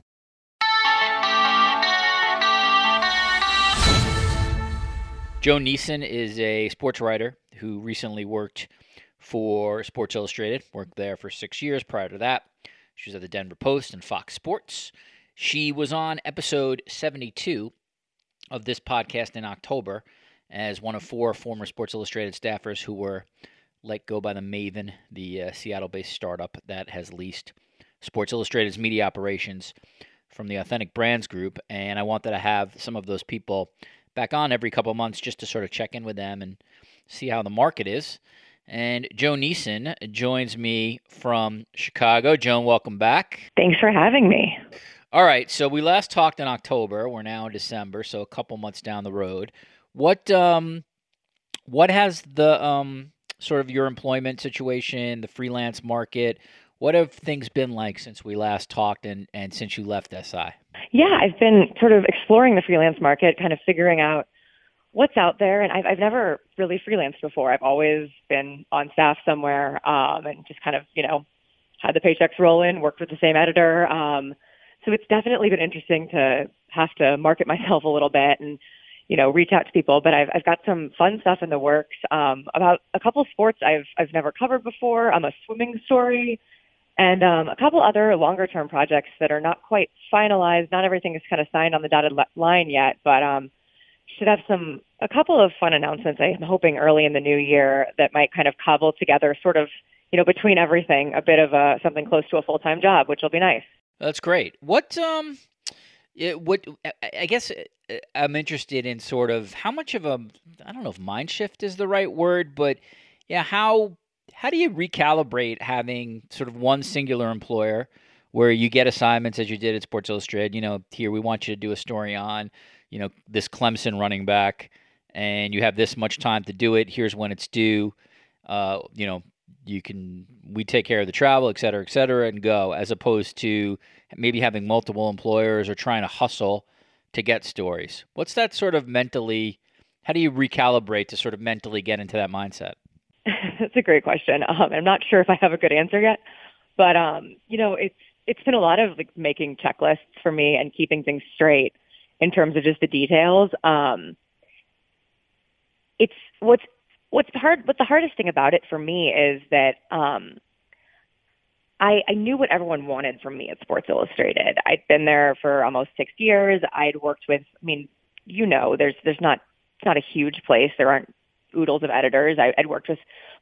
Joan Niesen is a sports writer who recently worked for Sports Illustrated, worked there for 6 years. Prior to that, she was at the Denver Post and Fox Sports. She was on episode 72 of this podcast in October as one of four former Sports Illustrated staffers who were let go by the Maven, the Seattle-based startup that has leased Sports Illustrated's media operations from the Authentic Brands Group. And I wanted to have some of those people back on every couple of months just to sort of check in with them and see how the market is. And Joan Niesen joins me from Chicago. Joan, welcome back. Thanks for having me. All right, so we last talked in October. We're now in December, so a couple months down the road. What has the sort of your employment situation, the freelance market, what have things been like since we last talked and since you left SI? Yeah, I've been sort of exploring the freelance market, kind of figuring out what's out there. And I've never really freelanced before. I've always been on staff somewhere and just kind of, you know, had the paychecks roll in, worked with the same editor. So it's definitely been interesting to have to market myself a little bit and, you know, reach out to people. But I've got some fun stuff in the works about a couple sports I've never covered before. I'm a swimming story. And a couple other longer-term projects that are not quite finalized. Not everything is kind of signed on the dotted line yet, but should have a couple of fun announcements, I'm hoping, early in the new year that might kind of cobble together sort of, you know, between everything, a bit of something close to a full-time job, which will be nice. That's great. What I guess I'm interested in sort of how much of a, I don't know if mind shift is the right word, but yeah, how do you recalibrate having sort of one singular employer where you get assignments as you did at Sports Illustrated? You know, here we want you to do a story on, you know, this Clemson running back, and you have this much time to do it. Here's when it's due. You know, we take care of the travel, et cetera, and go, as opposed to maybe having multiple employers or trying to hustle to get stories. What's that sort of mentally? How do you recalibrate to sort of mentally get into that mindset? That's a great question. I'm not sure if I have a good answer yet, but you know, it's been a lot of like making checklists for me and keeping things straight in terms of just the details. It's what's hard. But the hardest thing about it for me is that I knew what everyone wanted from me at Sports Illustrated. I'd been there for almost 6 years. I'd worked with. I mean, you know, it's not a huge place. There aren't oodles of editors. I'd worked with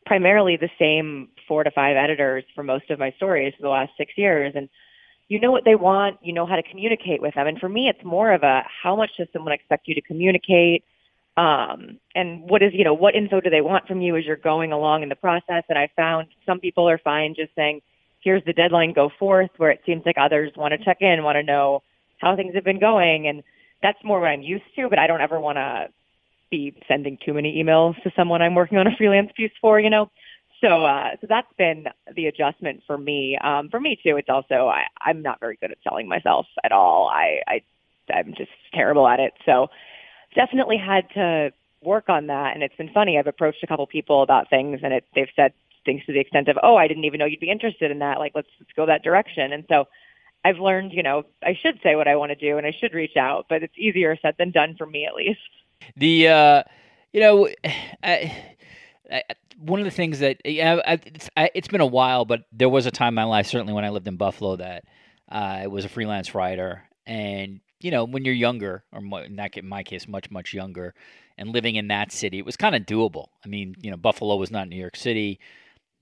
primarily the same 4 to 5 editors for most of my stories for the last 6 years. And you know what they want, you know how to communicate with them. And for me, it's more of a, how much does someone expect you to communicate? And what is, you know, what info do they want from you as you're going along in the process? And I found some people are fine just saying, here's the deadline, go forth, where it seems like others want to check in, want to know how things have been going. And that's more what I'm used to, but I don't ever want to be sending too many emails to someone I'm working on a freelance piece for, you know? So that's been the adjustment for me. For me too, it's also, I'm not very good at selling myself at all. I'm just terrible at it. So definitely had to work on that. And it's been funny. I've approached a couple people about things and they've said things to the extent of, oh, I didn't even know you'd be interested in that. Like, let's go that direction. And so I've learned, you know, I should say what I want to do and I should reach out, but it's easier said than done for me, at least. One of the things that, it's been a while, but there was a time in my life, certainly when I lived in Buffalo, that I was a freelance writer. And, you know, when you're younger, or in my case, much, much younger, and living in that city, it was kind of doable. I mean, you know, Buffalo was not New York City.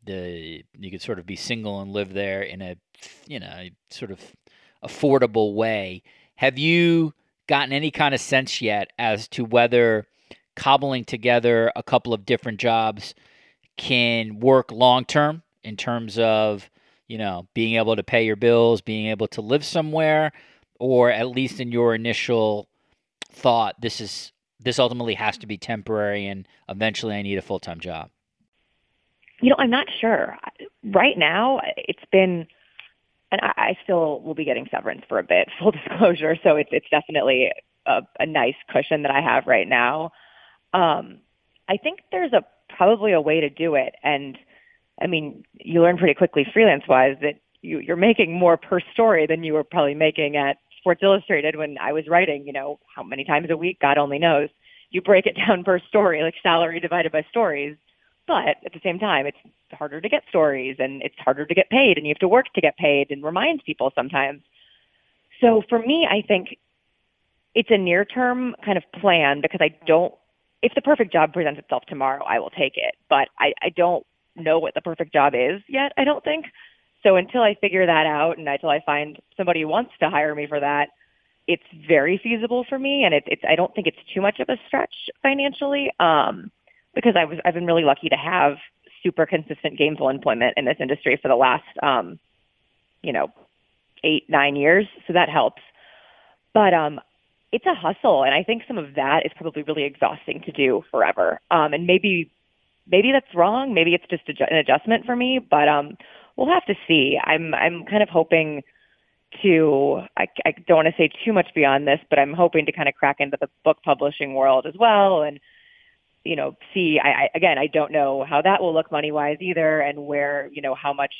You could sort of be single and live there in a, you know, sort of affordable way. Have you gotten any kind of sense yet as to whether cobbling together a couple of different jobs can work long-term in terms of, you know, being able to pay your bills, being able to live somewhere, or at least in your initial thought, this ultimately has to be temporary and eventually I need a full-time job? You know, I'm not sure. Right now, it's been, and I still will be getting severance for a bit, full disclosure, so it's definitely a nice cushion that I have right now. I think there's probably a way to do it. And I mean, you learn pretty quickly freelance-wise that you're making more per story than you were probably making at Sports Illustrated when I was writing, you know, how many times a week, God only knows. You break it down per story, like salary divided by stories. But at the same time, it's harder to get stories and it's harder to get paid and you have to work to get paid and remind people sometimes. So for me, I think it's a near-term kind of plan because if the perfect job presents itself tomorrow, I will take it. But I don't know what the perfect job is yet, I don't think. So until I figure that out and until I find somebody who wants to hire me for that, it's very feasible for me. And I don't think it's too much of a stretch financially because I've been really lucky to have super consistent gainful employment in this industry for the last, 8-9 years. So that helps. But it's a hustle, and I think some of that is probably really exhausting to do forever. And maybe that's wrong. Maybe it's just an adjustment for me. But we'll have to see. I'm kind of hoping to. I don't want to say too much beyond this, but I'm hoping to kind of crack into the book publishing world as well, and you know, see. I don't know how that will look money wise either, and where how much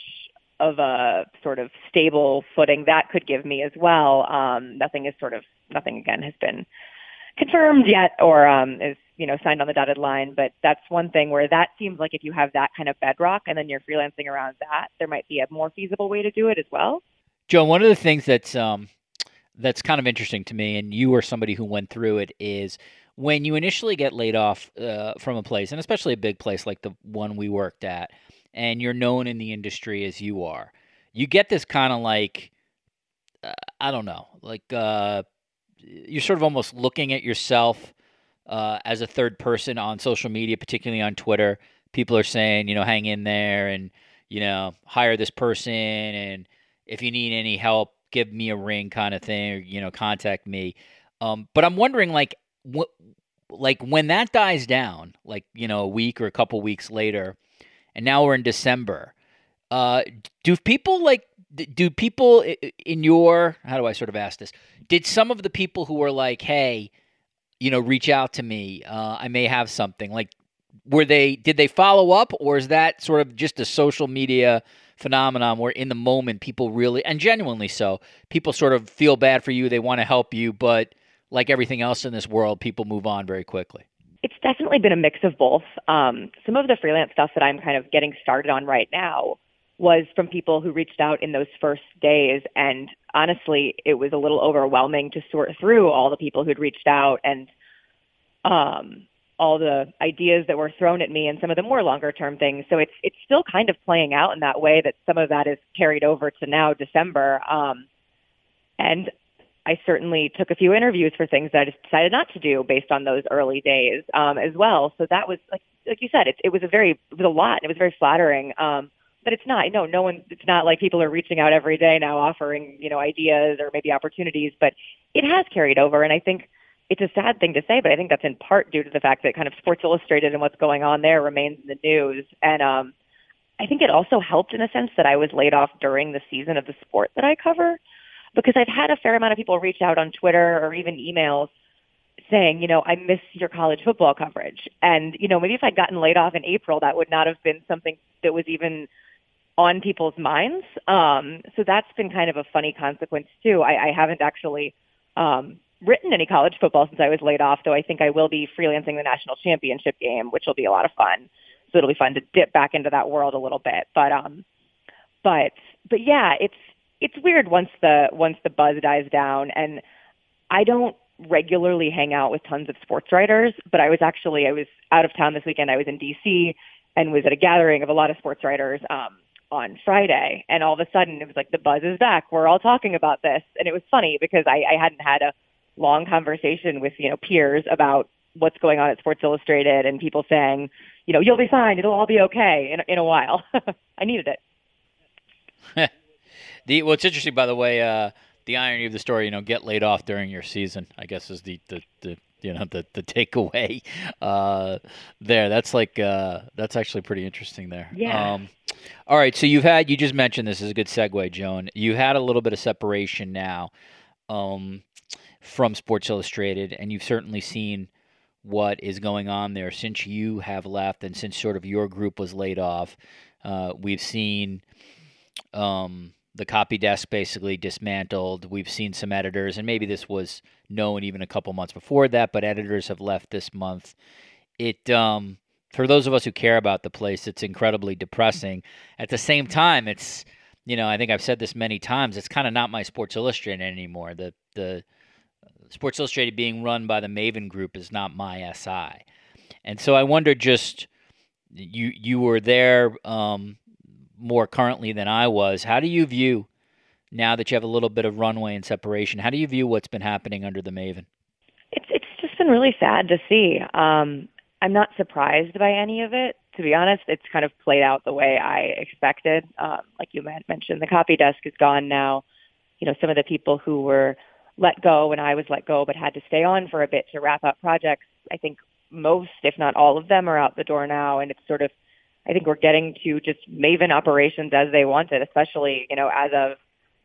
of a sort of stable footing that could give me as well. Nothing again has been confirmed yet or is, signed on the dotted line. But that's one thing where that seems like if you have that kind of bedrock and then you're freelancing around that, there might be a more feasible way to do it as well. Joan, one of the things that's kind of interesting to me, and you are somebody who went through it, is when you initially get laid off from a place, and especially a big place like the one we worked at, and you're known in the industry as you are, you get this kind of like, you're sort of almost looking at yourself as a third person on social media, particularly on Twitter. People are saying, hang in there and, hire this person. And if you need any help, give me a ring kind of thing, or, contact me. But I'm wondering, when that dies down, a week or a couple weeks later, and now we're in December. Do people in your, how do I sort of ask this? Did some of the people who were like, hey, reach out to me, I may have something, did they follow up, or is that sort of just a social media phenomenon where in the moment people really, and genuinely so, people sort of feel bad for you, they want to help you, but like everything else in this world, people move on very quickly? It's definitely been a mix of both. Some of the freelance stuff that I'm kind of getting started on right now was from people who reached out in those first days. And honestly, it was a little overwhelming to sort through all the people who'd reached out and all the ideas that were thrown at me and some of the more longer term things. So it's still kind of playing out in that way that some of that is carried over to now December. And I certainly took a few interviews for things that I just decided not to do based on those early days as well. So that was, like you said, it was a lot. And it was very flattering, but it's not, no one, it's not like people are reaching out every day now offering, ideas or maybe opportunities, but it has carried over. And I think it's a sad thing to say, but I think that's in part due to the fact that kind of Sports Illustrated and what's going on there remains in the news. And I think it also helped in a sense that I was laid off during the season of the sport that I cover, because I've had a fair amount of people reach out on Twitter or even emails saying, I miss your college football coverage. And, maybe if I'd gotten laid off in April, that would not have been something that was even on people's minds. So that's been kind of a funny consequence, too. I haven't actually written any college football since I was laid off, though I think I will be freelancing the national championship game, which will be a lot of fun. So it'll be fun to dip back into that world a little bit. But yeah, it's weird once the buzz dies down. And I don't regularly hang out with tons of sports writers, but I was out of town this weekend. I was in DC and was at a gathering of a lot of sports writers on Friday. And all of a sudden it was like, the buzz is back. We're all talking about this. And it was funny because I hadn't had a long conversation with, peers about what's going on at Sports Illustrated and people saying, you'll be fine. It'll all be okay in a while. I needed it. Well, it's interesting, by the way, the irony of the story, get laid off during your season, I guess is the takeaway there. That's actually pretty interesting there. Yeah. All right. So you just mentioned this is a good segue, Joan. You had a little bit of separation now from Sports Illustrated, and you've certainly seen what is going on there since you have left and since sort of your group was laid off. We've seen the copy desk basically dismantled. We've seen some editors, and maybe this was known even a couple months before that, but editors have left this month. It, for those of us who care about the place, it's incredibly depressing. At the same time, it's, I think I've said this many times, it's kind of not my Sports Illustrated anymore. The Sports Illustrated being run by the Maven Group is not my SI. And so I wonder, just, you were there more currently than I was. How do you view, now that you have a little bit of runway and separation, how do you view what's been happening under the Maven? It's just been really sad to see. I'm not surprised by any of it. To be honest, it's kind of played out the way I expected. Like you mentioned, the copy desk is gone now. Some of the people who were let go when I was let go but had to stay on for a bit to wrap up projects, I think most, if not all of them, are out the door now. And it's sort of, I think we're getting to just Maven operations as they want it, especially, as of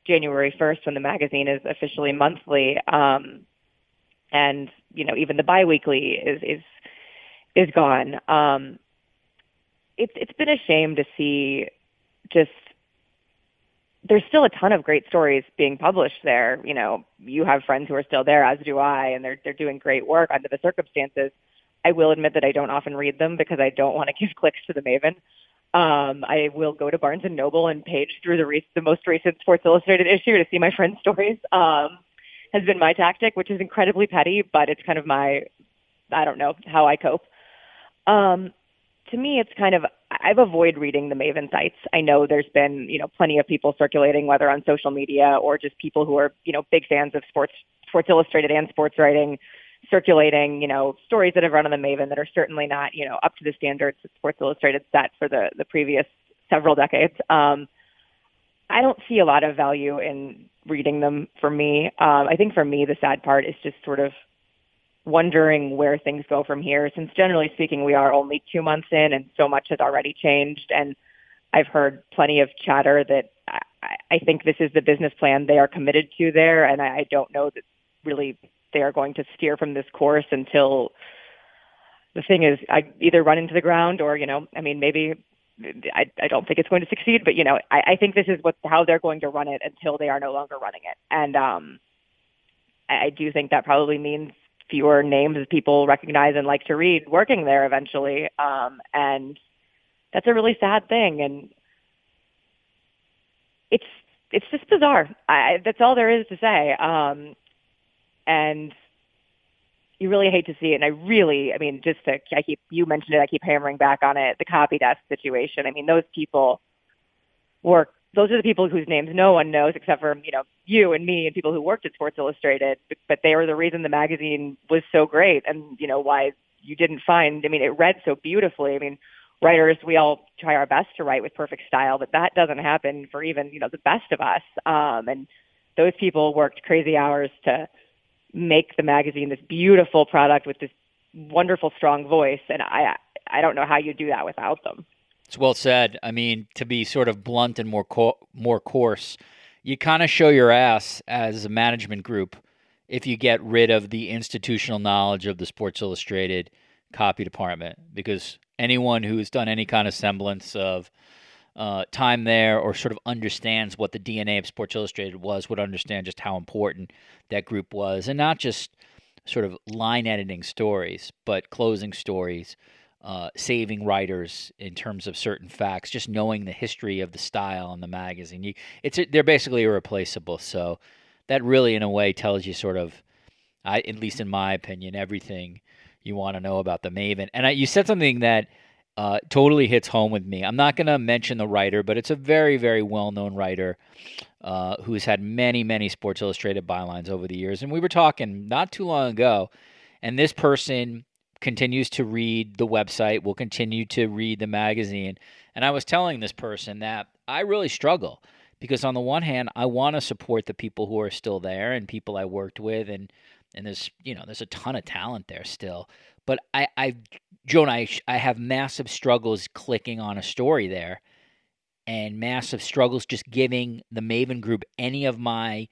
January 1st when the magazine is officially monthly. And, even the biweekly is gone. It's been a shame to see. Just, there's still a ton of great stories being published there. You have friends who are still there, as do I, and they're doing great work under the circumstances. I will admit that I don't often read them because I don't want to give clicks to the Maven. I will go to Barnes & Noble and page through the most recent Sports Illustrated issue to see my friends' stories, has been my tactic, which is incredibly petty, but it's kind of I don't know how I cope. To me, it's kind of, I've avoided reading the Maven sites. I know there's been, plenty of people circulating, whether on social media or just people who are, big fans of Sports Illustrated and sports writing, circulating, stories that have run on the Maven that are certainly not, up to the standards that Sports Illustrated set for the previous several decades. I don't see a lot of value in reading them for me. I think for me, the sad part is just sort of wondering where things go from here, since generally speaking, we are only 2 months in and so much has already changed. And I've heard plenty of chatter that I think this is the business plan they are committed to there. And I don't know that really they are going to steer from this course until the thing is either run into the ground or, maybe I don't think it's going to succeed, but I think this is how they're going to run it until they are no longer running it. And I do think that probably means fewer names that people recognize and like to read working there eventually. And that's a really sad thing. And it's just bizarre. That's all there is to say. And you really hate to see it. And you mentioned it, I keep hammering back on it, the copy desk situation. Those people those are the people whose names no one knows except for, you and me and people who worked at Sports Illustrated, but they were the reason the magazine was so great and, why you didn't find, it read so beautifully. Writers, we all try our best to write with perfect style, but that doesn't happen for even, the best of us. And those people worked crazy hours to make the magazine this beautiful product with this wonderful, strong voice. And I don't know how you do that without them. It's well said. To be sort of blunt and more coarse, you kind of show your ass as a management group if you get rid of the institutional knowledge of the Sports Illustrated copy department, because anyone who's done any kind of semblance of time there or sort of understands what the DNA of Sports Illustrated was would understand just how important that group was. And not just sort of line editing stories, but closing stories, saving writers in terms of certain facts, just knowing the history of the style and the magazine. They're basically irreplaceable. So that really, in a way, tells you sort of, at least in my opinion, everything you want to know about the Maven. And you said something that totally hits home with me. I'm not going to mention the writer, but it's a very, very well-known writer who's had many, many Sports Illustrated bylines over the years. And we were talking not too long ago, and this person continues to read the website, will continue to read the magazine. And I was telling this person that I really struggle because on the one hand, I want to support the people who are still there and people I worked with, and there's a ton of talent there still. But I have massive struggles clicking on a story there and massive struggles just giving the Maven group any of my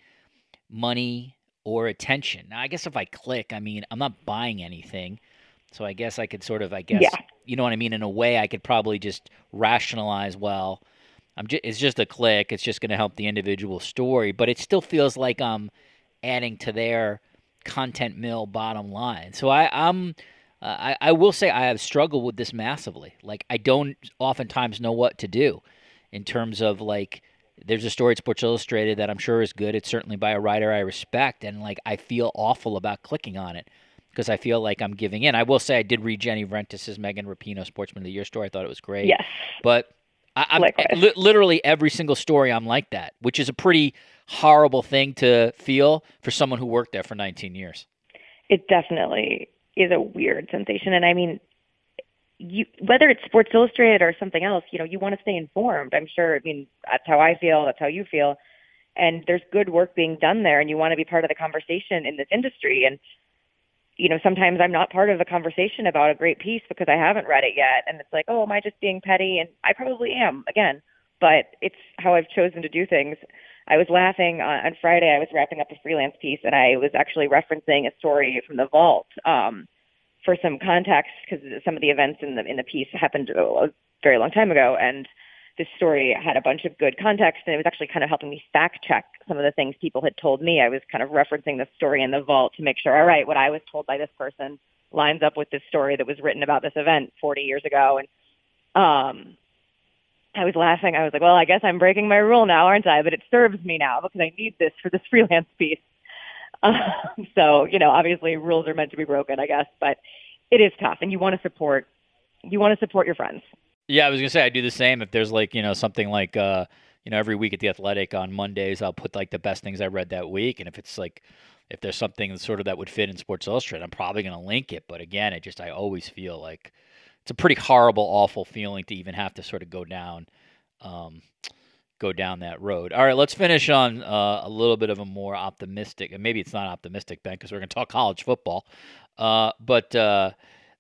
money or attention. Now, I guess if I click, I mean, I'm not buying anything. So I guess I could sort of, you know what I mean? In a way, I could probably just rationalize, well, it's just a click. It's just going to help the individual story. But it still feels like I'm adding to their content mill bottom line. So I will say I have struggled with this massively. Like, I don't oftentimes know what to do in terms of, like, there's a story at Sports Illustrated that I'm sure is good. It's certainly by a writer I respect, and, like, I feel awful about clicking on it because I feel like I'm giving in. I will say I did read Jenny Rentis's Megan Rapinoe Sportsman of the Year story. I thought it was great. Yes. But literally every single story I'm like that, which is a pretty horrible thing to feel for someone who worked there for 19 years. It definitely is a weird sensation. And I mean, whether it's Sports Illustrated or something else, you know, you want to stay informed. I'm sure. I mean, that's how I feel. That's how you feel. And there's good work being done there, and you want to be part of the conversation in this industry. And, you know, sometimes I'm not part of a conversation about a great piece because I haven't read it yet. And it's like, oh, am I just being petty? And I probably am, again, but it's how I've chosen to do things. I was laughing on Friday. I was wrapping up a freelance piece, and I was actually referencing a story from the vault for some context because some of the events in the piece happened a very long time ago, and this story had a bunch of good context, and it was actually kind of helping me fact check some of the things people had told me. I was kind of referencing the story in the vault to make sure, all right, what I was told by this person lines up with this story that was written about this event 40 years ago. And I was laughing. I was like, well, I guess I'm breaking my rule now, aren't I? But it serves me now because I need this for this freelance piece. So, you know, obviously rules are meant to be broken, I guess, but it is tough, and you want to support your friends. Yeah, I was going to say, I do the same. If there's like, you know, something like, you know, every week at The Athletic on Mondays, I'll put like the best things I read that week. And if it's like, if there's something sort of that would fit in Sports Illustrated, I'm probably going to link it. But again, I always feel like, it's a pretty horrible, awful feeling to even have to sort of go down that road. All right, let's finish on a little bit of a more optimistic, and maybe it's not optimistic, Ben, because we're going to talk college football. How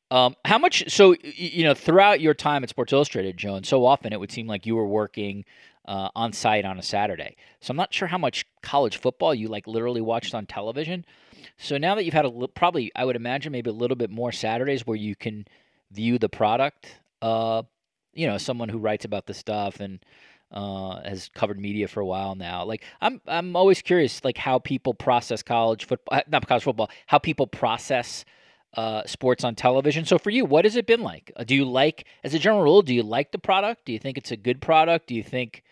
much? So, you know, throughout your time at Sports Illustrated, Joan, so often it would seem like you were working on site on a Saturday. So I'm not sure how much college football you like literally watched on television. So now that you've had probably, I would imagine, maybe a little bit more Saturdays where you can view the product, you know, someone who writes about the stuff and has covered media for a while now. Like, I'm always curious, like, how people process how people process sports on television. So for you, what has it been like? Do you like, as a general rule, do you like the product? Do you think it's a good product? Do you think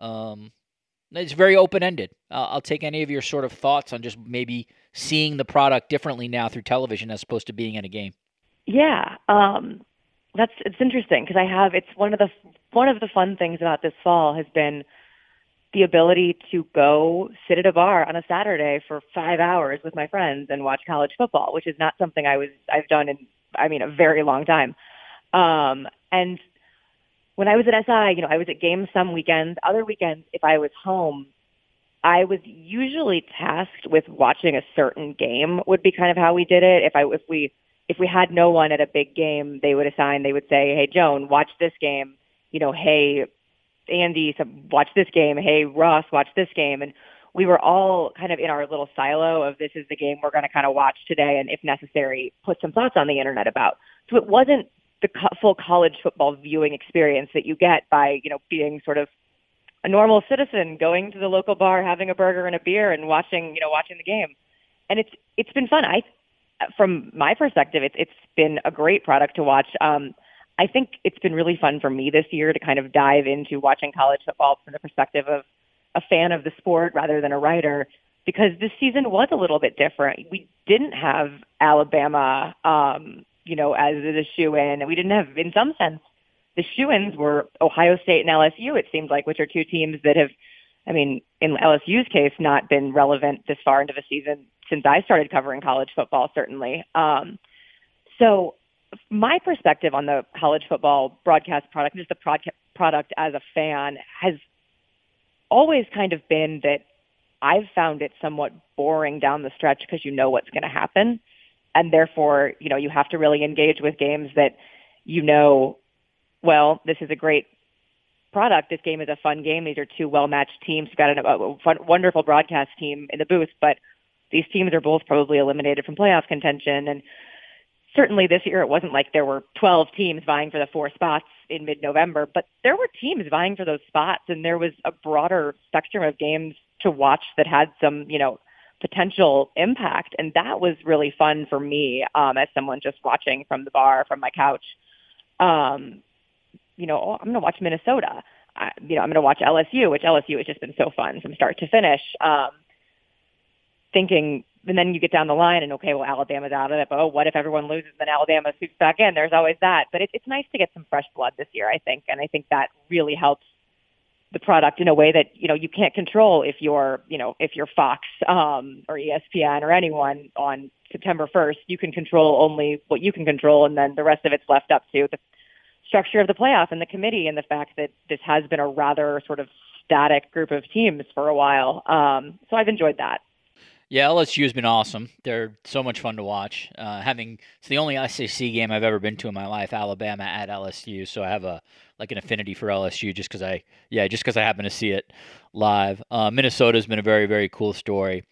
it's very open-ended? I'll take any of your sort of thoughts on just maybe seeing the product differently now through television as opposed to being in a game. Yeah, it's interesting because it's one of the fun things about this fall has been the ability to go sit at a bar on a Saturday for 5 hours with my friends and watch college football, which is not something I've done in a very long time. And when I was at SI, you know, I was at games some weekends. Other weekends, if I was home, I was usually tasked with watching a certain game. Would be kind of how we did it. If we had no one at a big game, they would say, hey, Joan, watch this game. You know, hey, Andy, watch this game. Hey, Ross, watch this game. And we were all kind of in our little silo of this is the game we're going to kind of watch today and, if necessary, put some thoughts on the internet about. So it wasn't the full college football viewing experience that you get by, you know, being sort of a normal citizen, going to the local bar, having a burger and a beer, and watching the game. And it's been fun. From my perspective, it's been a great product to watch. I think it's been really fun for me this year to kind of dive into watching college football from the perspective of a fan of the sport rather than a writer, because this season was a little bit different. We didn't have Alabama, as a shoo-in. We didn't have, in some sense, the shoo-ins were Ohio State and LSU, it seemed like, which are two teams that have, I mean, in LSU's case, not been relevant this far into the season since I started covering college football, certainly. So my perspective on the college football broadcast product, just the product as a fan, has always kind of been that I've found it somewhat boring down the stretch because you know what's going to happen. And therefore, you know, you have to really engage with games that, you know, well, this is a great product. This game is a fun game. These are two well-matched teams. You've got a wonderful broadcast team in the booth, but these teams are both probably eliminated from playoff contention. And certainly this year, it wasn't like there were 12 teams vying for the 4 spots in mid-November, but there were teams vying for those spots. And there was a broader spectrum of games to watch that had some, you know, potential impact. And that was really fun for me as someone just watching from the bar, from my couch. I'm going to watch Minnesota. I'm going to watch LSU, which LSU has just been so fun from start to finish. Thinking, and then you get down the line and, okay, well, Alabama's out of it, but what if everyone loses and then Alabama scoops back in? There's always that. But it's nice to get some fresh blood this year, I think. And I think that really helps the product in a way that, you know, you can't control if you're Fox or ESPN or anyone on September 1st. You can control only what you can control, and then the rest of it's left up to the structure of the playoff and the committee and the fact that this has been a rather sort of static group of teams for a while. So I've enjoyed that. Yeah, LSU has been awesome. They're so much fun to watch. It's the only SEC game I've ever been to in my life, Alabama at LSU. So I have an affinity for LSU just because I happen to see it live. Minnesota's been a very, very cool story.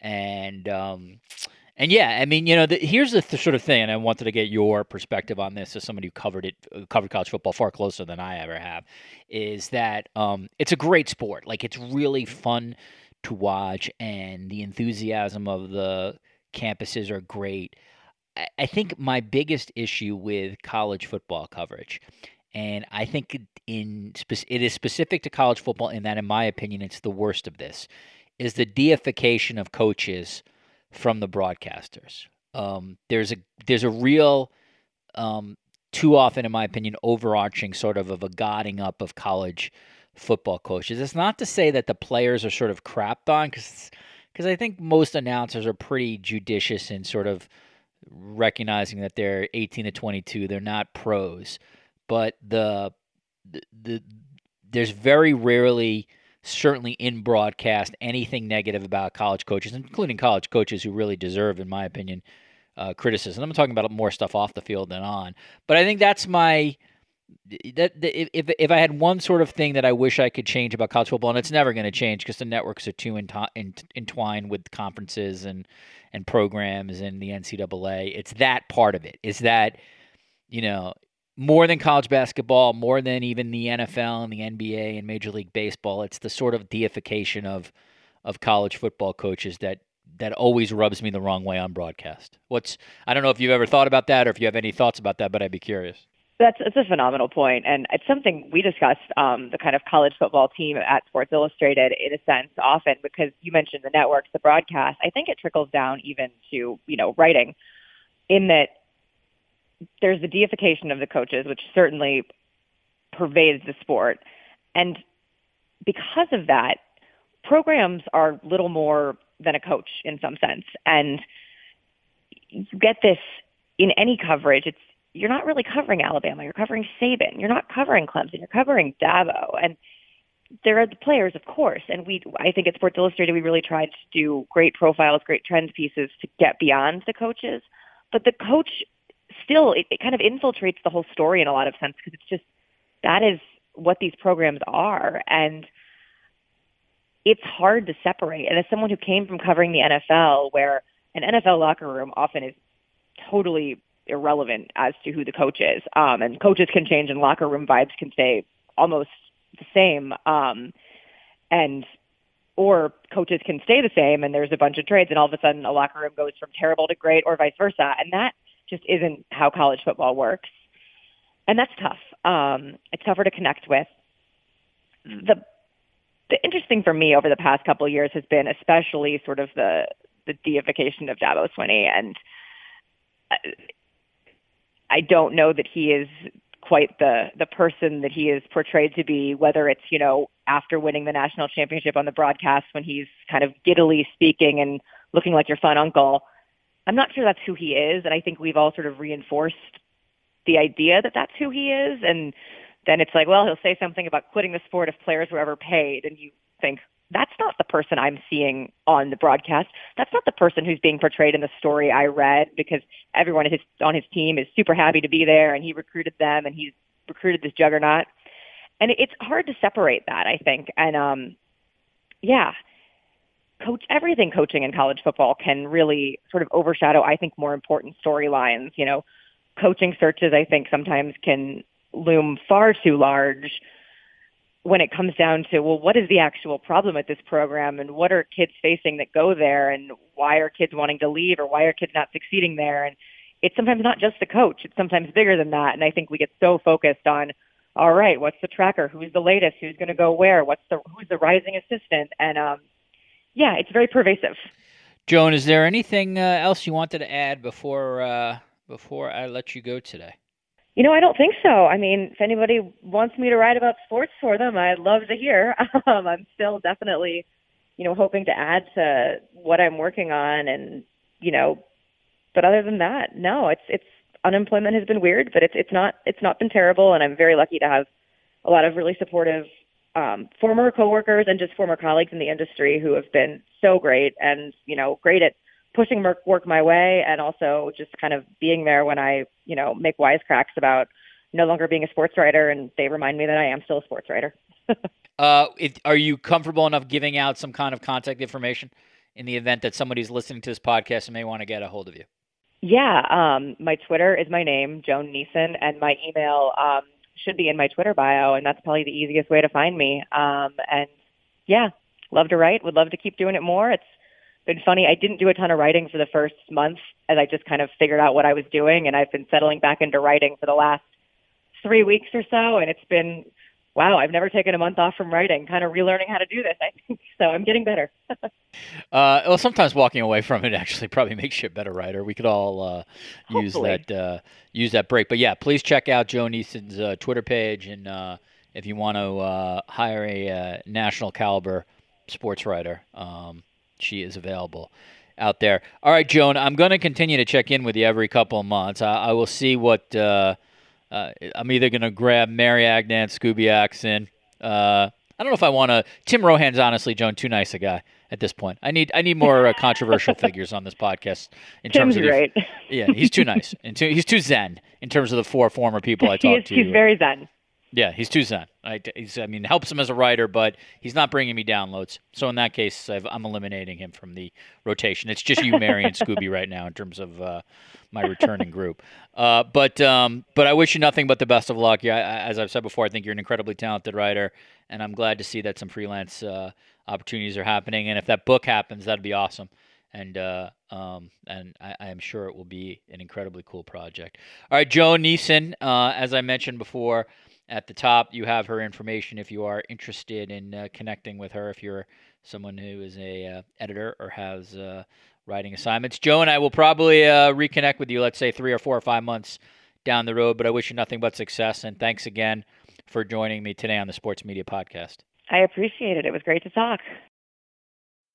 Here's the sort of thing, and I wanted to get your perspective on this as somebody who covered college football far closer than I ever have, is that it's a great sport. Like, it's really fun to watch, and the enthusiasm of the campuses are great. I think my biggest issue with college football coverage, and I think it is specific to college football in that, in my opinion, it's the worst of this, is the deification of coaches from the broadcasters. There's a real, too often, in my opinion, overarching sort of a godding up of college football coaches. It's not to say that the players are sort of crapped on, because I think most announcers are pretty judicious in sort of recognizing that they're 18 to 22. They're not pros, but there's very rarely, certainly in broadcast, anything negative about college coaches, including college coaches who really deserve, in my opinion, criticism. I'm talking about more stuff off the field than on. But I think that's if I had one sort of thing that I wish I could change about college football, and it's never going to change because the networks are too entwined with conferences and programs and the NCAA, it's that part of it. Is that, you know, more than college basketball, more than even the NFL and the NBA and Major League Baseball, it's the sort of deification of college football coaches that always rubs me the wrong way on broadcast. I don't know if you've ever thought about that or if you have any thoughts about that, but I'd be curious. That's a phenomenal point, and it's something we discussed, the kind of college football team at Sports Illustrated, in a sense, often, because you mentioned the networks, the broadcast. I think it trickles down even to, you know, writing, in that there's the deification of the coaches, which certainly pervades the sport. And because of that, programs are little more than a coach in some sense. And you get this in any coverage. You're not really covering Alabama. You're covering Saban. You're not covering Clemson. You're covering Dabo. And there are the players, of course. And I think at Sports Illustrated, we really tried to do great profiles, great trends pieces to get beyond the coaches. But the coach still, it kind of infiltrates the whole story in a lot of sense, because it's just, that is what these programs are. And it's hard to separate. And as someone who came from covering the NFL, where an NFL locker room often is totally irrelevant as to who the coach is. And coaches can change and locker room vibes can stay almost the same. Or coaches can stay the same and there's a bunch of trades and all of a sudden a locker room goes from terrible to great or vice versa. And that just isn't how college football works. And that's tough. It's tougher to connect with. The interesting for me over the past couple of years has been especially sort of the deification of Dabo Swinney. And I don't know that he is quite the person that he is portrayed to be, whether it's, you know, after winning the national championship on the broadcast when he's kind of giddily speaking and looking like your fun uncle. I'm not sure that's who he is. And I think we've all sort of reinforced the idea that that's who he is. And then it's like, well, he'll say something about quitting the sport if players were ever paid. And you think, that's not the person I'm seeing on the broadcast. That's not the person who's being portrayed in the story I read, because everyone on his team is super happy to be there, and he recruited them, and he's recruited this juggernaut. And it's hard to separate that, I think. And, everything coaching in college football can really sort of overshadow, I think, more important storylines. You know, coaching searches, I think, sometimes can loom far too large when it comes down to, well, what is the actual problem at this program and what are kids facing that go there and why are kids wanting to leave or why are kids not succeeding there? And it's sometimes not just the coach. It's sometimes bigger than that. And I think we get so focused on, all right, what's the tracker? Who's the latest? Who's going to go where? Who's the rising assistant? And it's very pervasive. Joan, is there anything else you wanted to add before I let you go today? You know, I don't think so. I mean, if anybody wants me to write about sports for them, I'd love to hear. I'm still definitely, you know, hoping to add to what I'm working on. And, you know, but other than that, no, it's unemployment has been weird, but it's not been terrible. And I'm very lucky to have a lot of really supportive former coworkers and just former colleagues in the industry who have been so great and, you know, great at pushing work my way and also just kind of being there when I, you know, make wisecracks about no longer being a sports writer, and they remind me that I am still a sports writer. Are you comfortable enough giving out some kind of contact information in the event that somebody's listening to this podcast and may want to get a hold of you? Yeah. My Twitter is my name, Joan Niesen, and my email should be in my Twitter bio, and that's probably the easiest way to find me. Love to write. Would love to keep doing it more. It's been funny. I didn't do a ton of writing for the first month as I just kind of figured out what I was doing, and I've been settling back into writing for the last 3 weeks or so, and it's been, wow, I've never taken a month off from writing, kind of relearning how to do this, I think. So I'm getting better. Well, sometimes walking away from it actually probably makes you a better writer. We could all use that break. But yeah, please check out Joan Niesen's Twitter page, and if you want to hire a national caliber sports writer, she is available out there. All right, Joan, I'm going to continue to check in with you every couple of months. I will see what I'm either going to grab Mary Agnan, Scooby Axon. I don't know if I want to. Tim Rohan's honestly, Joan, too nice a guy at this point. I need more controversial figures on this podcast in terms of. Tim's great. Yeah, he's too nice. He's too zen in terms of the four former people I talked to. He's very zen. Yeah, he's too zen. Helps him as a writer, but he's not bringing me downloads. So in that case, I'm eliminating him from the rotation. It's just you, Mary, and Scooby right now in terms of my returning group. But I wish you nothing but the best of luck. Yeah, as I've said before, I think you're an incredibly talented writer, and I'm glad to see that some freelance opportunities are happening. And if that book happens, that'd be awesome. And I am sure it will be an incredibly cool project. All right, Joan Niesen, as I mentioned before, at the top, you have her information if you are interested in connecting with her, if you're someone who is a editor or has writing assignments. Joan, I will probably reconnect with you, let's say 3 or 4 or 5 months down the road, but I wish you nothing but success, and thanks again for joining me today on the Sports Media Podcast. I appreciate it. It was great to talk.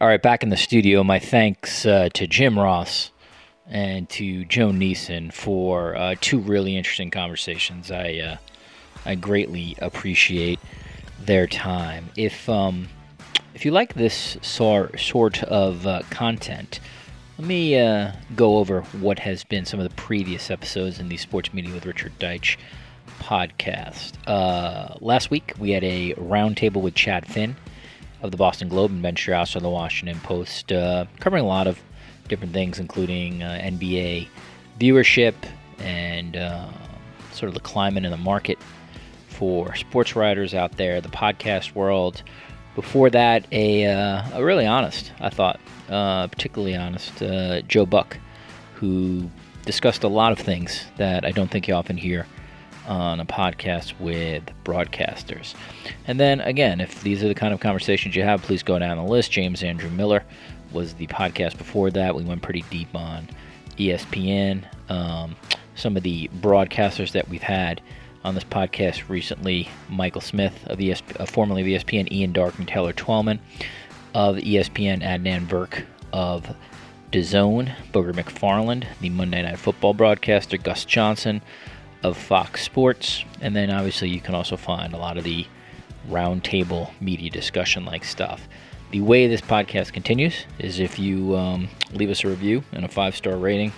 All right, back in the studio, my thanks to Jim Ross and to Joan Niesen for two really interesting conversations. I greatly appreciate their time. If you like this sort of content, let me go over what has been some of the previous episodes in the Sports Media with Richard Deitch podcast. Last week, we had a roundtable with Chad Finn of the Boston Globe and Ben Strauss of the Washington Post, covering a lot of different things, including NBA viewership and sort of the climate in the market for sports writers out there, the podcast world. Before that, a really honest, I thought, particularly honest, Joe Buck, who discussed a lot of things that I don't think you often hear on a podcast with broadcasters. And then again, if these are the kind of conversations you have, please go down the list. James Andrew Miller was the podcast before that. We went pretty deep on ESPN. Some of the broadcasters that we've had on this podcast recently: Michael Smith, formerly of ESPN, Ian Dark and Taylor Twellman of ESPN, Adnan Burke of DAZN, Booger McFarland, the Monday Night Football broadcaster, Gus Johnson of Fox Sports. And then obviously you can also find a lot of the roundtable media discussion like stuff. The way this podcast continues is if you leave us a review and a 5-star rating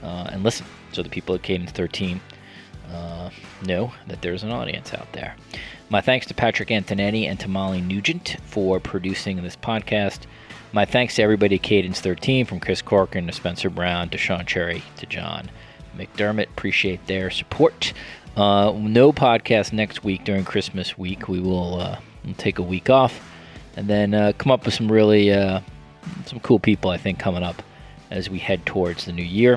and listen, so the people at Cadence 13 know that there's an audience out there. My thanks to Patrick Antonetti and to Molly Nugent for producing this podcast. My thanks to everybody at Cadence 13, from Chris Corcoran to Spencer Brown to Sean Cherry to John McDermott. Appreciate their support. No podcast next week during Christmas week. We will take a week off and then come up with some really some cool people, I think, coming up as we head towards the new year.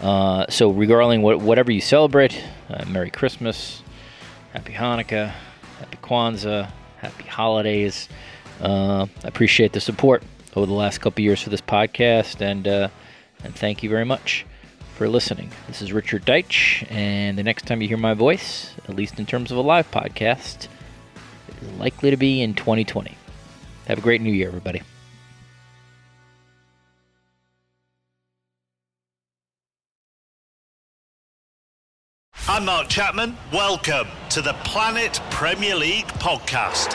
So regarding whatever you celebrate, Merry Christmas, Happy Hanukkah, Happy Kwanzaa, Happy Holidays. I appreciate the support over the last couple of years for this podcast, and thank you very much for listening. This is Richard Deitch, and the next time you hear my voice, at least in terms of a live podcast, is likely to be in 2020. Have a great new year, everybody. I'm Mark Chapman. Welcome to the Planet Premier League podcast.